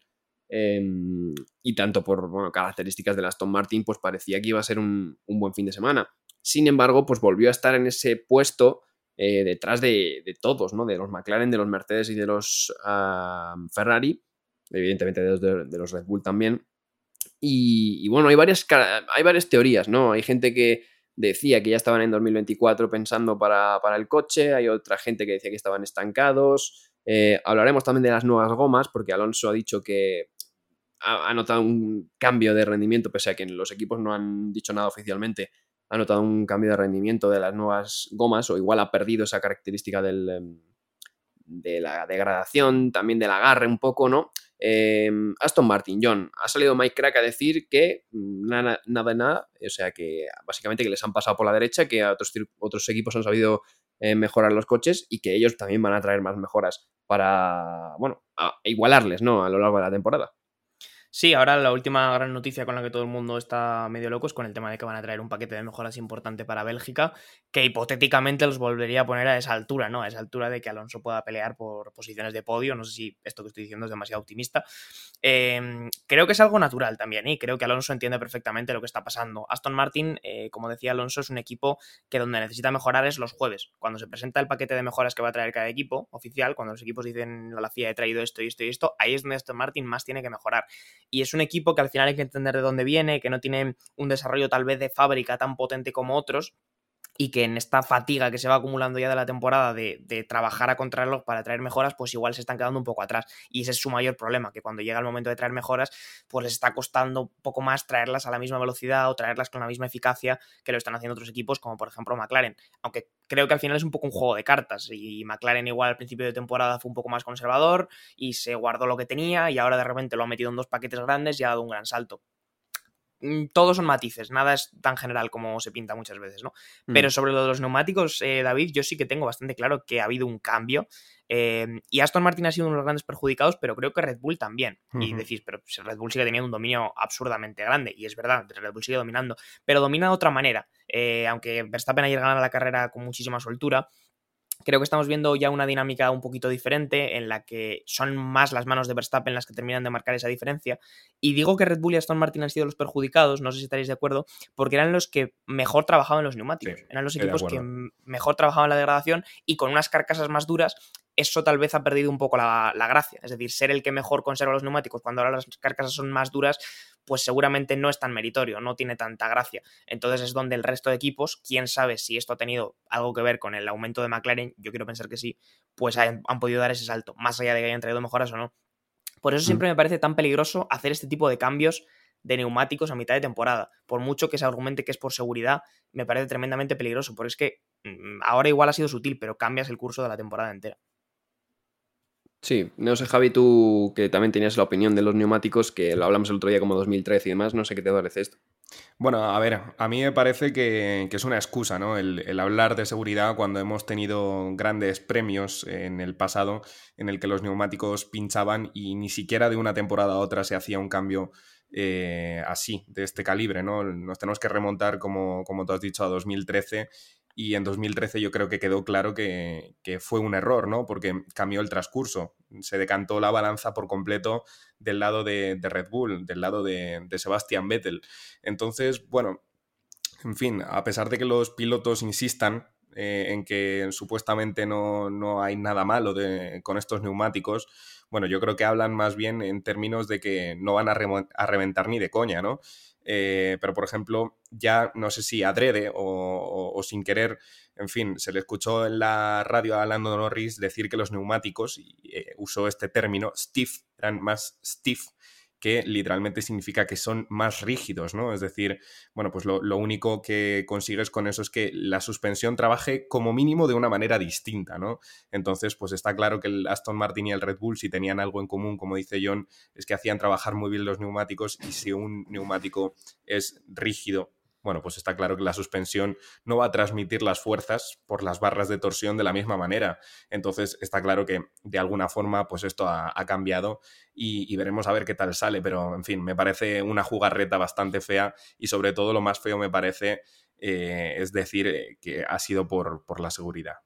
y tanto por características del Aston Martin, pues parecía que iba a ser un buen fin de semana. Sin embargo, pues volvió a estar en ese puesto detrás de todos, ¿no? De los McLaren, de los Mercedes y de los Ferrari, evidentemente de los Red Bull también. Y bueno, hay varias teorías, ¿no? Hay gente que decía que ya estaban en 2024 pensando para el coche, hay otra gente que decía que estaban estancados. Hablaremos también de las nuevas gomas, porque Alonso ha dicho que ha notado un cambio de rendimiento, pese a que los equipos no han dicho nada oficialmente, ha notado un cambio de rendimiento de las nuevas gomas, o igual ha perdido esa característica de la degradación, también del agarre un poco, ¿no? Aston Martin, John, ha salido Mike Krack a decir que nada, o sea que básicamente que les han pasado por la derecha, que a otros equipos han sabido mejorar los coches y que ellos también van a traer más mejoras para, bueno, a igualarles, ¿no? A lo largo de la temporada. Sí, ahora la última gran noticia con la que todo el mundo está medio loco es con el tema de que van a traer un paquete de mejoras importante para Bélgica, que hipotéticamente los volvería a poner a esa altura, ¿no? A esa altura de que Alonso pueda pelear por posiciones de podio. No sé si esto que estoy diciendo es demasiado optimista. Creo que es algo natural también y creo que Alonso entiende perfectamente lo que está pasando. Aston Martin, como decía Alonso, es un equipo que donde necesita mejorar es los jueves, cuando se presenta el paquete de mejoras que va a traer cada equipo oficial, cuando los equipos dicen a la FIA he traído esto y esto y esto, ahí es donde Aston Martin más tiene que mejorar. Y es un equipo que al final hay que entender de dónde viene, que no tiene un desarrollo tal vez de fábrica tan potente como otros y que en esta fatiga que se va acumulando ya de la temporada de trabajar a contrarreloj para traer mejoras, pues igual se están quedando un poco atrás. Y ese es su mayor problema, que cuando llega el momento de traer mejoras, pues les está costando un poco más traerlas a la misma velocidad o traerlas con la misma eficacia que lo están haciendo otros equipos, como por ejemplo McLaren. Aunque creo que al final es un poco un juego de cartas y McLaren igual al principio de temporada fue un poco más conservador y se guardó lo que tenía y ahora de repente lo ha metido en dos paquetes grandes y ha dado un gran salto. Todos son matices, nada es tan general como se pinta muchas veces, ¿no? Pero sobre lo de los neumáticos, David, yo sí que tengo bastante claro que ha habido un cambio y Aston Martin ha sido uno de los grandes perjudicados, pero creo que Red Bull también. Y decís, pero Red Bull sigue teniendo un dominio absurdamente grande, y es verdad, Red Bull sigue dominando, pero domina de otra manera. Aunque Verstappen ayer ganara la carrera con muchísima soltura, creo que estamos viendo ya una dinámica un poquito diferente en la que son más las manos de Verstappen las que terminan de marcar esa diferencia. Y digo que Red Bull y Aston Martin han sido los perjudicados, no sé si estaréis de acuerdo, porque eran los que mejor trabajaban los neumáticos. Sí, eran los equipos que mejor trabajaban la degradación y con unas carcasas más duras. Eso tal vez ha perdido un poco la gracia, es decir, ser el que mejor conserva los neumáticos cuando ahora las carcasas son más duras, pues seguramente no es tan meritorio, no tiene tanta gracia. Entonces es donde el resto de equipos, quién sabe si esto ha tenido algo que ver con el aumento de McLaren, yo quiero pensar que sí, pues han podido dar ese salto, más allá de que hayan traído mejoras o no. Por eso siempre me parece tan peligroso hacer este tipo de cambios de neumáticos a mitad de temporada. Por mucho que se argumente que es por seguridad, me parece tremendamente peligroso, porque es que ahora igual ha sido sutil, pero cambias el curso de la temporada entera. Sí, no sé, Javi, tú que también tenías la opinión de los neumáticos, que lo hablamos el otro día como 2013 y demás, no sé qué te parece esto. Bueno, a ver, a mí me parece que es una excusa, ¿no? El hablar de seguridad cuando hemos tenido grandes premios en el pasado en el que los neumáticos pinchaban y ni siquiera de una temporada a otra se hacía un cambio así, de este calibre, ¿no? Nos tenemos que remontar, como tú has dicho, a 2013 y en 2013 yo creo que quedó claro que fue un error, ¿no? Porque cambió el transcurso, se decantó la balanza por completo del lado de Red Bull, del lado de Sebastian Vettel. Entonces, bueno, en fin, a pesar de que los pilotos insistan en que supuestamente no hay nada malo con estos neumáticos, bueno, yo creo que hablan más bien en términos de que no van a reventar ni de coña, ¿no? Pero, por ejemplo, ya no sé si adrede o sin querer, en fin, se le escuchó en la radio a Lando Norris decir que los neumáticos, usó este término, stiff, eran más stiff, que literalmente significa que son más rígidos, ¿no? Es decir, bueno, pues lo único que consigues con eso es que la suspensión trabaje como mínimo de una manera distinta, ¿no? Entonces, pues está claro que el Aston Martin y el Red Bull, si tenían algo en común, como dice John, es que hacían trabajar muy bien los neumáticos, y si un neumático es rígido, bueno, pues está claro que la suspensión no va a transmitir las fuerzas por las barras de torsión de la misma manera. Entonces está claro que de alguna forma pues esto ha cambiado y veremos a ver qué tal sale, pero en fin, me parece una jugarreta bastante fea y sobre todo lo más feo me parece es decir que ha sido por la seguridad.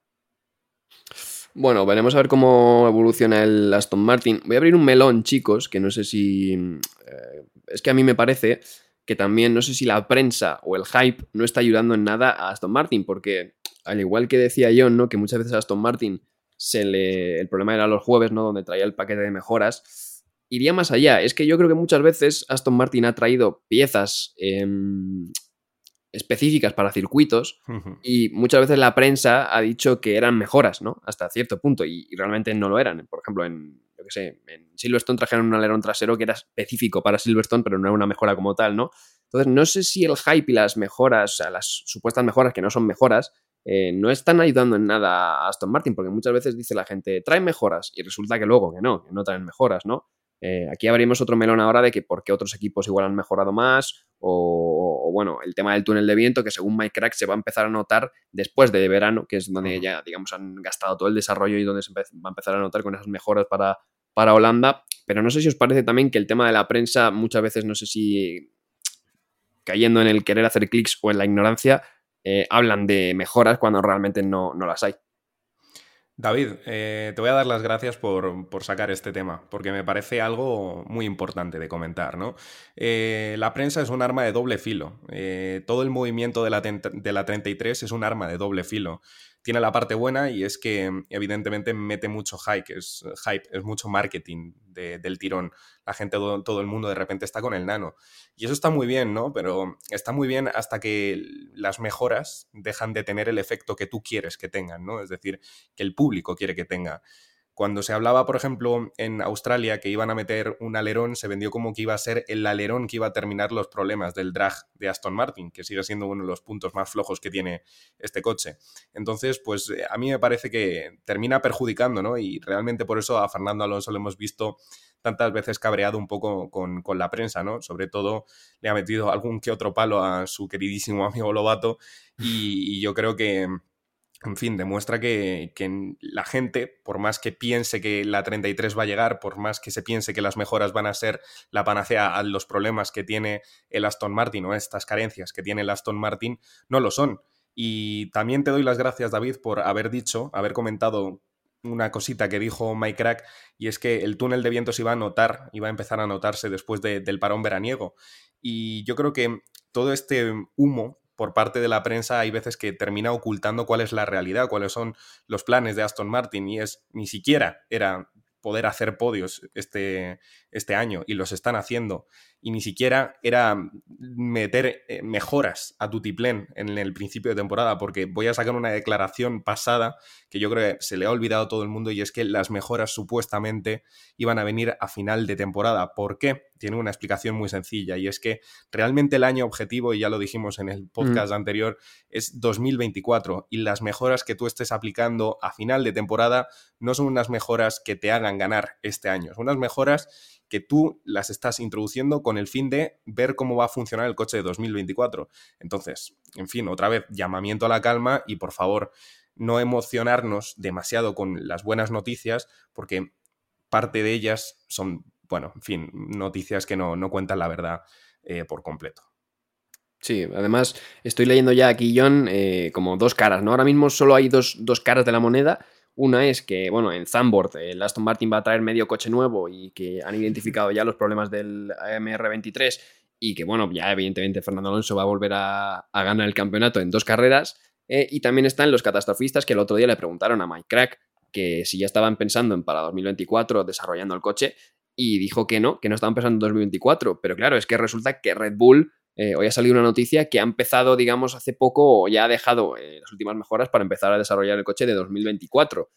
Bueno, veremos a ver cómo evoluciona el Aston Martin. Voy a abrir un melón, chicos, que no sé si... es que a mí me parece... que también no sé si la prensa o el hype no está ayudando en nada a Aston Martin, porque al igual que decía John, ¿no?, que muchas veces a Aston Martin el problema era los jueves, ¿no?, donde traía el paquete de mejoras, iría más allá. Es que yo creo que muchas veces Aston Martin ha traído piezas específicas para circuitos, uh-huh, y muchas veces la prensa ha dicho que eran mejoras, ¿no?, hasta cierto punto, y realmente no lo eran. Por ejemplo, en Silverstone trajeron un alerón trasero que era específico para Silverstone, pero no era una mejora como tal, ¿no? Entonces, no sé si el hype y las mejoras, o sea, las supuestas mejoras que no son mejoras, no están ayudando en nada a Aston Martin, porque muchas veces dice la gente, traen mejoras, y resulta que luego que no traen mejoras, ¿no? Aquí abrimos otro melón ahora de que por qué otros equipos igual han mejorado más, o bueno, el tema del túnel de viento, que según Mike Krack se va a empezar a notar después de verano, que es donde ya, digamos, han gastado todo el desarrollo y donde se va a empezar a notar con esas mejoras para Holanda. Pero no sé si os parece también que el tema de la prensa muchas veces, no sé si cayendo en el querer hacer clics o en la ignorancia, hablan de mejoras cuando realmente no las hay. David, te voy a dar las gracias por sacar este tema, porque me parece algo muy importante de comentar, ¿no? La prensa es un arma de doble filo. Todo el movimiento de la 33 es un arma de doble filo. Tiene la parte buena y es que evidentemente mete mucho hype, es mucho marketing del tirón. La gente, todo el mundo de repente está con el nano. Y eso está muy bien, ¿no? Pero está muy bien hasta que las mejoras dejan de tener el efecto que tú quieres que tengan, ¿no? Es decir, que el público quiere que tenga. Cuando se hablaba, por ejemplo, en Australia que iban a meter un alerón, se vendió como que iba a ser el alerón que iba a terminar los problemas del drag de Aston Martin, que sigue siendo uno de los puntos más flojos que tiene este coche. Entonces, pues a mí me parece que termina perjudicando, ¿no? Y realmente por eso a Fernando Alonso lo hemos visto tantas veces cabreado un poco con la prensa, ¿no? Sobre todo le ha metido algún que otro palo a su queridísimo amigo Lobato y yo creo que... En fin, demuestra que la gente, por más que piense que la 33 va a llegar, por más que se piense que las mejoras van a ser la panacea a los problemas que tiene el Aston Martin o estas carencias que tiene el Aston Martin, no lo son. Y también te doy las gracias, David, por haber comentado una cosita que dijo Mike Krack, y es que el túnel de vientos iba a empezar a notarse después del parón veraniego. Y yo creo que todo este humo por parte de la prensa hay veces que termina ocultando cuál es la realidad, cuáles son los planes de Aston Martin, y ni siquiera era poder hacer podios este año, y los están haciendo, y ni siquiera era meter mejoras a tutiplén en el principio de temporada, porque voy a sacar una declaración pasada que yo creo que se le ha olvidado a todo el mundo, y es que las mejoras supuestamente iban a venir a final de temporada. ¿Por qué? Tiene una explicación muy sencilla, y es que realmente el año objetivo, y ya lo dijimos en el podcast anterior, es 2024, y las mejoras que tú estés aplicando a final de temporada no son unas mejoras que te hagan ganar este año, son unas mejoras que tú las estás introduciendo con el fin de ver cómo va a funcionar el coche de 2024. Entonces, en fin, otra vez, llamamiento a la calma y, por favor, no emocionarnos demasiado con las buenas noticias, porque parte de ellas son, bueno, en fin, noticias que no cuentan la verdad por completo. Sí, además estoy leyendo ya aquí, John, como dos caras, ¿no? Ahora mismo solo hay dos caras de la moneda. Una es que, bueno, en Zandvoort el Aston Martin va a traer medio coche nuevo y que han identificado ya los problemas del AMR23 y que, bueno, ya evidentemente Fernando Alonso va a volver a ganar el campeonato en dos carreras. Y también están los catastrofistas, que el otro día le preguntaron a Mike Krack que si ya estaban pensando en para 2024 desarrollando el coche, y dijo que no estaban pensando en 2024. Pero claro, es que resulta que Red Bull... hoy ha salido una noticia que ha empezado, digamos, hace poco, o ya ha dejado las últimas mejoras para empezar a desarrollar el coche de 2024.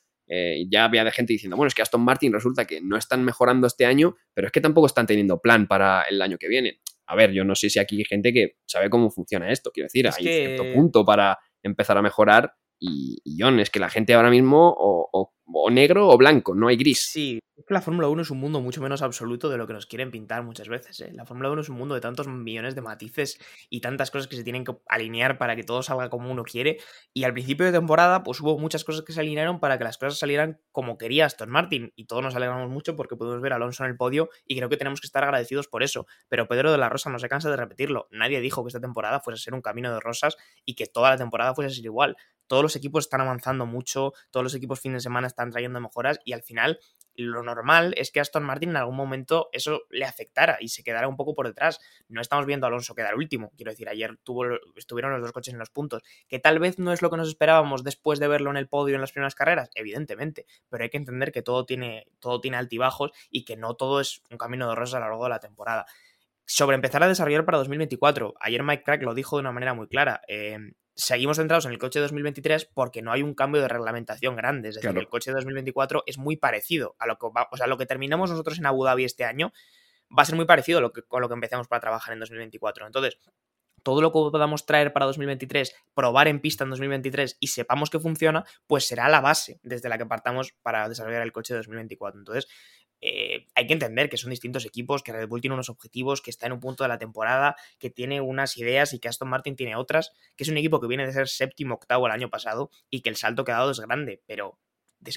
Ya había de gente diciendo, bueno, es que Aston Martin resulta que no están mejorando este año, pero es que tampoco están teniendo plan para el año que viene. A ver, yo no sé si aquí hay gente que sabe cómo funciona esto. Quiero decir, hay cierto punto para empezar a mejorar y John, es que la gente ahora mismo o negro o blanco, no hay gris. Sí, la Fórmula 1 es un mundo mucho menos absoluto de lo que nos quieren pintar muchas veces, ¿eh? La Fórmula 1 es un mundo de tantos millones de matices y tantas cosas que se tienen que alinear para que todo salga como uno quiere, y al principio de temporada pues hubo muchas cosas que se alinearon para que las cosas salieran como quería Aston Martin, y todos nos alegramos mucho porque pudimos ver a Alonso en el podio y creo que tenemos que estar agradecidos por eso, pero Pedro de la Rosa no se cansa de repetirlo, nadie dijo que esta temporada fuese a ser un camino de rosas y que toda la temporada fuese a ser igual. Todos los equipos están avanzando mucho, todos los equipos fin de semana están trayendo mejoras y al final lo normal es que a Aston Martin en algún momento eso le afectara y se quedara un poco por detrás. No estamos viendo a Alonso quedar último, quiero decir, ayer estuvieron los dos coches en los puntos, que tal vez no es lo que nos esperábamos después de verlo en el podio en las primeras carreras, evidentemente, pero hay que entender que todo tiene altibajos y que no todo es un camino de rosas a lo largo de la temporada. Sobre empezar a desarrollar para 2024, ayer Mike Krack lo dijo de una manera muy clara, seguimos centrados en el coche de 2023 porque no hay un cambio de reglamentación grande. Es decir, claro, el coche de 2024 es muy parecido a lo que terminamos nosotros en Abu Dhabi este año. Va a ser muy parecido con lo que empecemos para trabajar en 2024. Entonces, todo lo que podamos traer para 2023, probar en pista en 2023 y sepamos que funciona, pues será la base desde la que partamos para desarrollar el coche de 2024. Entonces, hay que entender que son distintos equipos, que Red Bull tiene unos objetivos, que está en un punto de la temporada, que tiene unas ideas y que Aston Martin tiene otras, que es un equipo que viene de ser séptimo, octavo el año pasado y que el salto que ha dado es grande, pero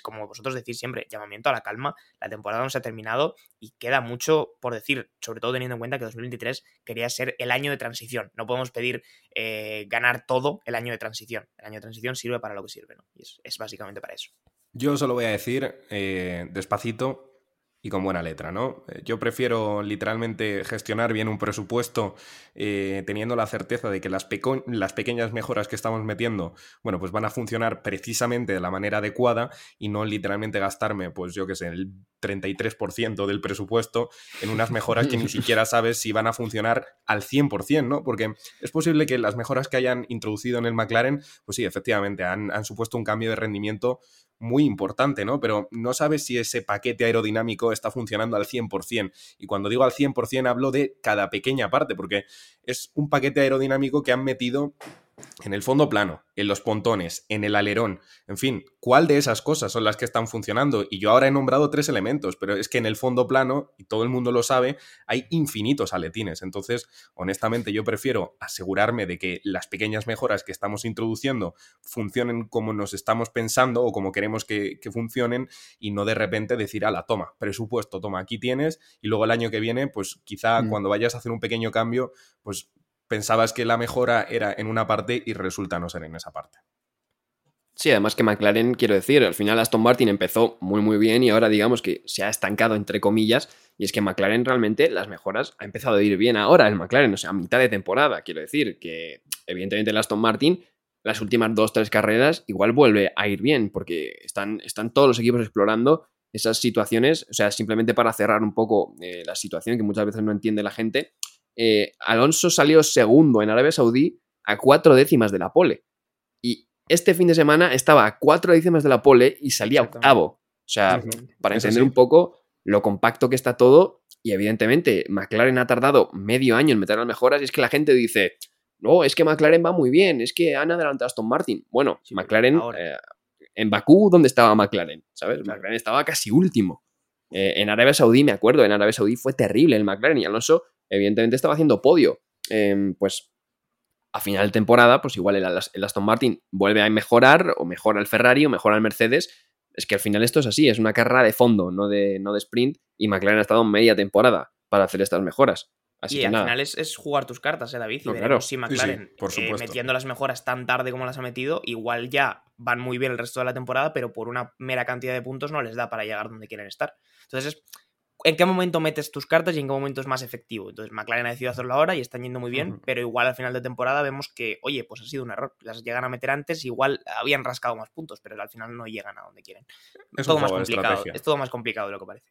como vosotros decís siempre, llamamiento a la calma, la temporada no se ha terminado y queda mucho por decir, sobre todo teniendo en cuenta que 2023 quería ser el año de transición, no podemos pedir ganar todo el año de transición, sirve para lo que sirve, ¿no? Y es básicamente para eso. Yo solo voy a decir despacito y con buena letra, ¿no? Yo prefiero literalmente gestionar bien un presupuesto teniendo la certeza de que las pequeñas mejoras que estamos metiendo, bueno, pues van a funcionar precisamente de la manera adecuada y no literalmente gastarme, pues yo qué sé, el 33% del presupuesto en unas mejoras que ni siquiera sabes si van a funcionar al 100%, ¿no? Porque es posible que las mejoras que hayan introducido en el McLaren, pues sí, efectivamente, han supuesto un cambio de rendimiento muy importante, ¿no? Pero no sabes si ese paquete aerodinámico está funcionando al 100%. Y cuando digo al 100% hablo de cada pequeña parte, porque es un paquete aerodinámico que han metido en el fondo plano, en los pontones, en el alerón, en fin, ¿cuál de esas cosas son las que están funcionando? Y yo ahora he nombrado tres elementos, pero es que en el fondo plano, y todo el mundo lo sabe, hay infinitos aletines. Entonces, honestamente, yo prefiero asegurarme de que las pequeñas mejoras que estamos introduciendo funcionen como nos estamos pensando o como queremos que funcionen, y no de repente decir, ala, toma, presupuesto, toma, aquí tienes, y luego el año que viene, pues quizá cuando vayas a hacer un pequeño cambio, pues pensabas que la mejora era en una parte y resulta no ser en esa parte. Sí, además que McLaren, quiero decir, al final Aston Martin empezó muy bien y ahora digamos que se ha estancado entre comillas, y es que McLaren realmente las mejoras ha empezado a ir bien ahora el McLaren, o sea, a mitad de temporada, quiero decir que evidentemente el Aston Martin las últimas 2-3 carreras igual vuelve a ir bien porque están todos los equipos explorando esas situaciones, o sea, simplemente para cerrar un poco la situación que muchas veces no entiende la gente. Alonso salió segundo en Arabia Saudí a 4 décimas de la pole y este fin de semana estaba a 4 décimas de la pole y salía octavo, o sea, para entender un poco lo compacto que está todo. Y evidentemente McLaren ha tardado medio año en meter las mejoras y es que la gente dice, no, es que McLaren va muy bien, es que han adelantado a Aston Martin. Bueno, sí, McLaren, en Bakú, ¿dónde estaba McLaren? ¿Sabes? Claro. McLaren estaba casi último. En Arabia Saudí, me acuerdo, en Arabia Saudí fue terrible el McLaren y Alonso evidentemente estaba haciendo podio. Pues a final de temporada, pues igual el Aston Martin vuelve a mejorar, o mejora el Ferrari, o mejora el Mercedes. Es que al final esto es así, es una carrera de fondo, no de sprint, y McLaren ha estado media temporada para hacer estas mejoras. Así y al nada. Final es jugar tus cartas, David. Y no, veremos si McLaren, sí, por supuesto, metiendo las mejoras tan tarde como las ha metido, igual ya van muy bien el resto de la temporada, pero por una mera cantidad de puntos no les da para llegar donde quieren estar. Entonces, ¿en qué momento metes tus cartas y en qué momento es más efectivo? Entonces, McLaren ha decidido hacerlo ahora y están yendo muy bien, pero igual al final de temporada vemos que, oye, pues ha sido un error. Las llegan a meter antes, igual habían rascado más puntos, pero al final no llegan a donde quieren. Es todo más complicado. Es todo más complicado de lo que parece.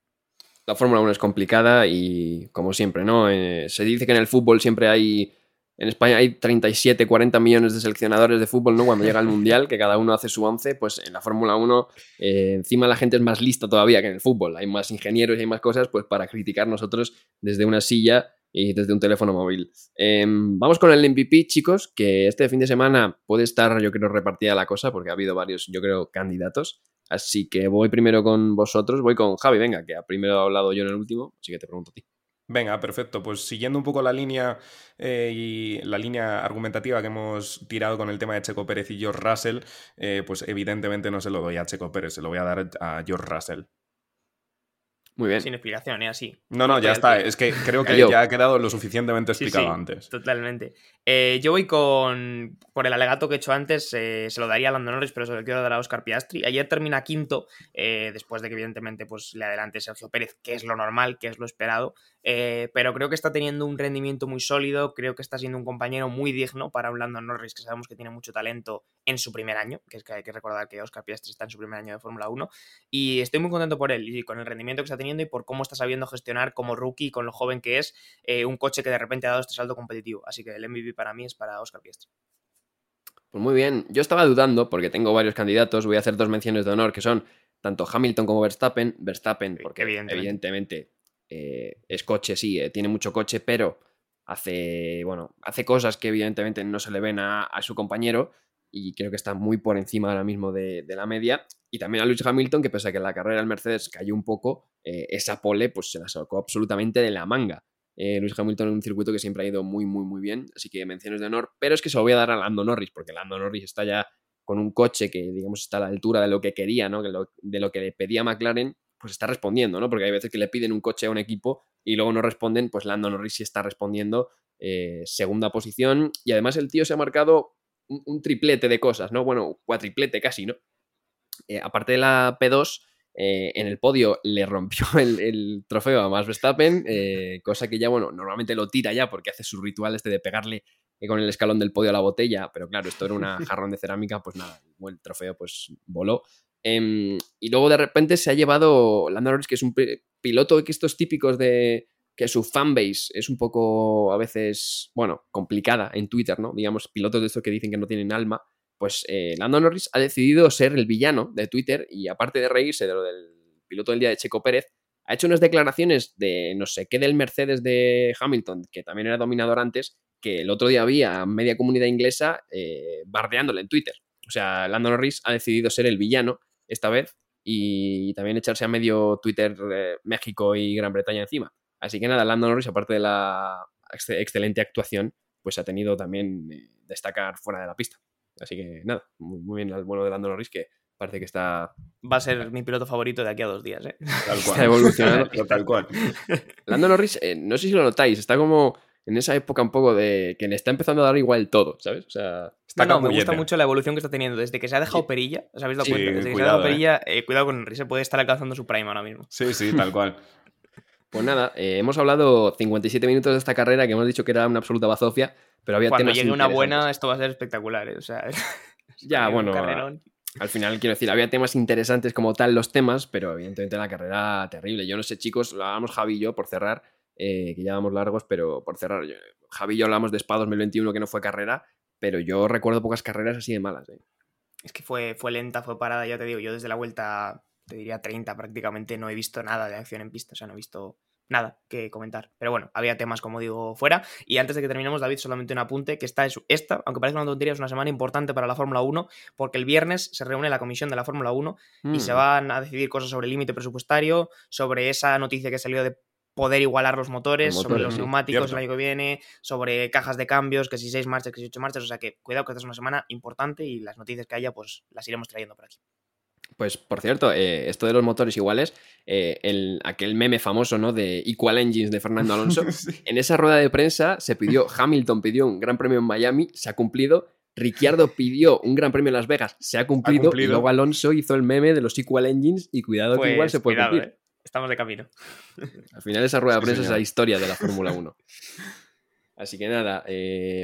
La Fórmula 1 es complicada y, como siempre, ¿no? Se dice que en el fútbol siempre hay... En España hay 37, 40 millones de seleccionadores de fútbol, ¿no? Cuando llega el Mundial, que cada uno hace su once, pues en la Fórmula 1 encima la gente es más lista todavía que en el fútbol. Hay más ingenieros y hay más cosas pues para criticar nosotros desde una silla y desde un teléfono móvil. Vamos con el MVP, chicos, que este fin de semana puede estar, yo creo, repartida la cosa porque ha habido varios, yo creo, candidatos. Así que voy primero con vosotros, voy con Javi, venga, que primero he hablado yo en el último, así que te pregunto a ti. Venga, perfecto. Pues siguiendo un poco la línea y la línea argumentativa que hemos tirado con el tema de Checo Pérez y George Russell, pues evidentemente no se lo doy a Checo Pérez, se lo voy a dar a George Russell. Muy bien. Sin explicación, así. No, ya está. Es que creo que ya ha quedado lo suficientemente explicado antes. Totalmente. Yo voy por el alegato que he hecho antes, se lo daría a Lando Norris, pero se lo quiero dar a Oscar Piastri. Ayer termina quinto, después de que evidentemente pues, le adelante Sergio Pérez, que es lo normal, que es lo esperado, pero creo que está teniendo un rendimiento muy sólido, creo que está siendo un compañero muy digno para un Lando Norris, que sabemos que tiene mucho talento en su primer año, que es que hay que recordar que Oscar Piastri está en su primer año de Fórmula 1, y estoy muy contento por él y con el rendimiento que está teniendo y por cómo está sabiendo gestionar como rookie, con lo joven que es, un coche que de repente ha dado este salto competitivo. Así que el MVP para mí es para Oscar Piastri. Pues muy bien, yo estaba dudando porque tengo varios candidatos, voy a hacer dos menciones de honor que son tanto Hamilton como Verstappen porque evidentemente es coche, tiene mucho coche, pero hace cosas que evidentemente no se le ven a su compañero y creo que está muy por encima ahora mismo de la media, y también a Lewis Hamilton, que pese a que en la carrera del Mercedes cayó un poco, esa pole pues se la sacó absolutamente de la manga. Lewis Hamilton en un circuito que siempre ha ido muy, muy, muy bien, así que menciones de honor, pero es que se lo voy a dar a Lando Norris, porque Lando Norris está ya con un coche que, digamos, está a la altura de lo que quería, ¿no? De lo que le pedía McLaren, pues está respondiendo, ¿no? Porque hay veces que le piden un coche a un equipo y luego no responden, pues Lando Norris sí está respondiendo, segunda posición, y además el tío se ha marcado un triplete de cosas, ¿no? Bueno, cuatriplete casi, ¿no? Aparte de la P2, en el podio le rompió el trofeo a Max Verstappen, cosa que ya, bueno, normalmente lo tira ya porque hace su ritual de pegarle con el escalón del podio a la botella, pero claro, esto era una jarrón de cerámica, pues nada, el trofeo pues voló. Y luego de repente se ha llevado Lando Norris, que es un piloto que estos típicos de... que su fanbase es un poco, a veces, bueno, complicada en Twitter, ¿no? Digamos, pilotos de estos que dicen que no tienen alma, pues Lando Norris ha decidido ser el villano de Twitter y aparte de reírse de lo del piloto del día de Checo Pérez, ha hecho unas declaraciones de no sé qué del Mercedes de Hamilton, que también era dominador antes, que el otro día había media comunidad inglesa bardeándole en Twitter. O sea, Lando Norris ha decidido ser el villano esta vez y también echarse a medio Twitter México y Gran Bretaña encima. Así que nada, Lando Norris, aparte de la excelente actuación, pues ha tenido también destacar fuera de la pista. Así que nada, muy bien al bueno de Lando Norris, que parece que está... Va a ser mi piloto favorito de aquí a 2 días, ¿eh? Tal cual. Está evolucionando, pero tal cual. Lando Norris, no sé si lo notáis, está como en esa época un poco de que le está empezando a dar igual todo, ¿sabes? O sea... No, me gusta mucho la evolución que está teniendo. Desde que se ha dejado perilla, ¿os habéis dado cuenta? Desde que se ha dejado perilla, cuidado con Norris, se puede estar alcanzando su prime ahora mismo. Sí, tal cual. Pues nada, hemos hablado 57 minutos de esta carrera que hemos dicho que era una absoluta bazofia, pero había temas interesantes. Cuando llegue una buena, esto va a ser espectacular, ¿eh? O sea, ya, bueno, al final quiero decir, había temas interesantes como tal los temas, pero evidentemente la carrera terrible. Yo no sé, chicos, lo hablamos Javi y yo por cerrar, que ya vamos largos, pero por cerrar, Javi y yo hablamos de Spa 2021 que no fue carrera, pero yo recuerdo pocas carreras así de malas, ¿eh? Es que fue lenta, fue parada, ya te digo, yo desde la vuelta... te diría 30 prácticamente, no he visto nada de acción en pista, o sea, no he visto nada que comentar. Pero bueno, había temas, como digo, fuera. Y antes de que terminemos, David, solamente un apunte, que esta, aunque parezca una tontería, es una semana importante para la Fórmula 1, porque el viernes se reúne la comisión de la Fórmula 1 y se van a decidir cosas sobre el límite presupuestario, sobre esa noticia que salió de poder igualar los motores sobre los neumáticos el año que viene, sobre cajas de cambios, que si 6 marchas, que si 8 marchas, o sea que cuidado que esta es una semana importante y las noticias que haya pues las iremos trayendo por aquí. Pues, por cierto, esto de los motores iguales, aquel meme famoso, ¿no?, de Equal Engines de Fernando Alonso, sí. En esa rueda de prensa Hamilton pidió un gran premio en Miami, se ha cumplido. Ricciardo pidió un gran premio en Las Vegas, se ha cumplido. Y luego Alonso hizo el meme de los Equal Engines y cuidado, pues, que igual se puede cumplir. Estamos de camino. Al final esa rueda de prensa es la historia de la Fórmula 1. Así que nada,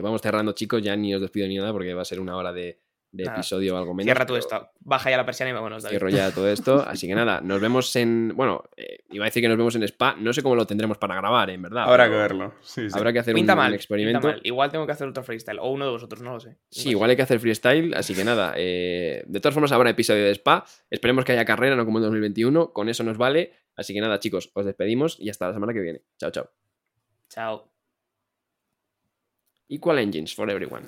vamos cerrando, chicos. Ya ni os despido ni nada porque va a ser una hora de episodio o algo menos. Cierra todo esto, baja ya la persiana y vámonos, David. Cierro ya todo esto, así que nada, nos vemos en... Bueno, iba a decir que nos vemos en Spa, no sé cómo lo tendremos para grabar, en verdad. Habrá que verlo, sí. Habrá que hacer un experimento. Pinta mal. Igual tengo que hacer otro freestyle, o uno de vosotros, no lo sé. Sí, igual hay que hacer freestyle, así que nada, de todas formas habrá episodio de Spa, esperemos que haya carrera, no como en 2021, con eso nos vale, así que nada, chicos, os despedimos y hasta la semana que viene. Chao, chao. Chao. Equal Engines for everyone.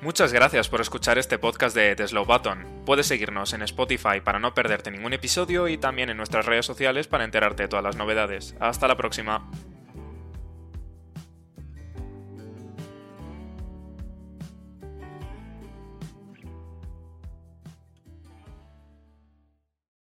Muchas gracias por escuchar este podcast de The Slow Button. Puedes seguirnos en Spotify para no perderte ningún episodio y también en nuestras redes sociales para enterarte de todas las novedades. Hasta la próxima.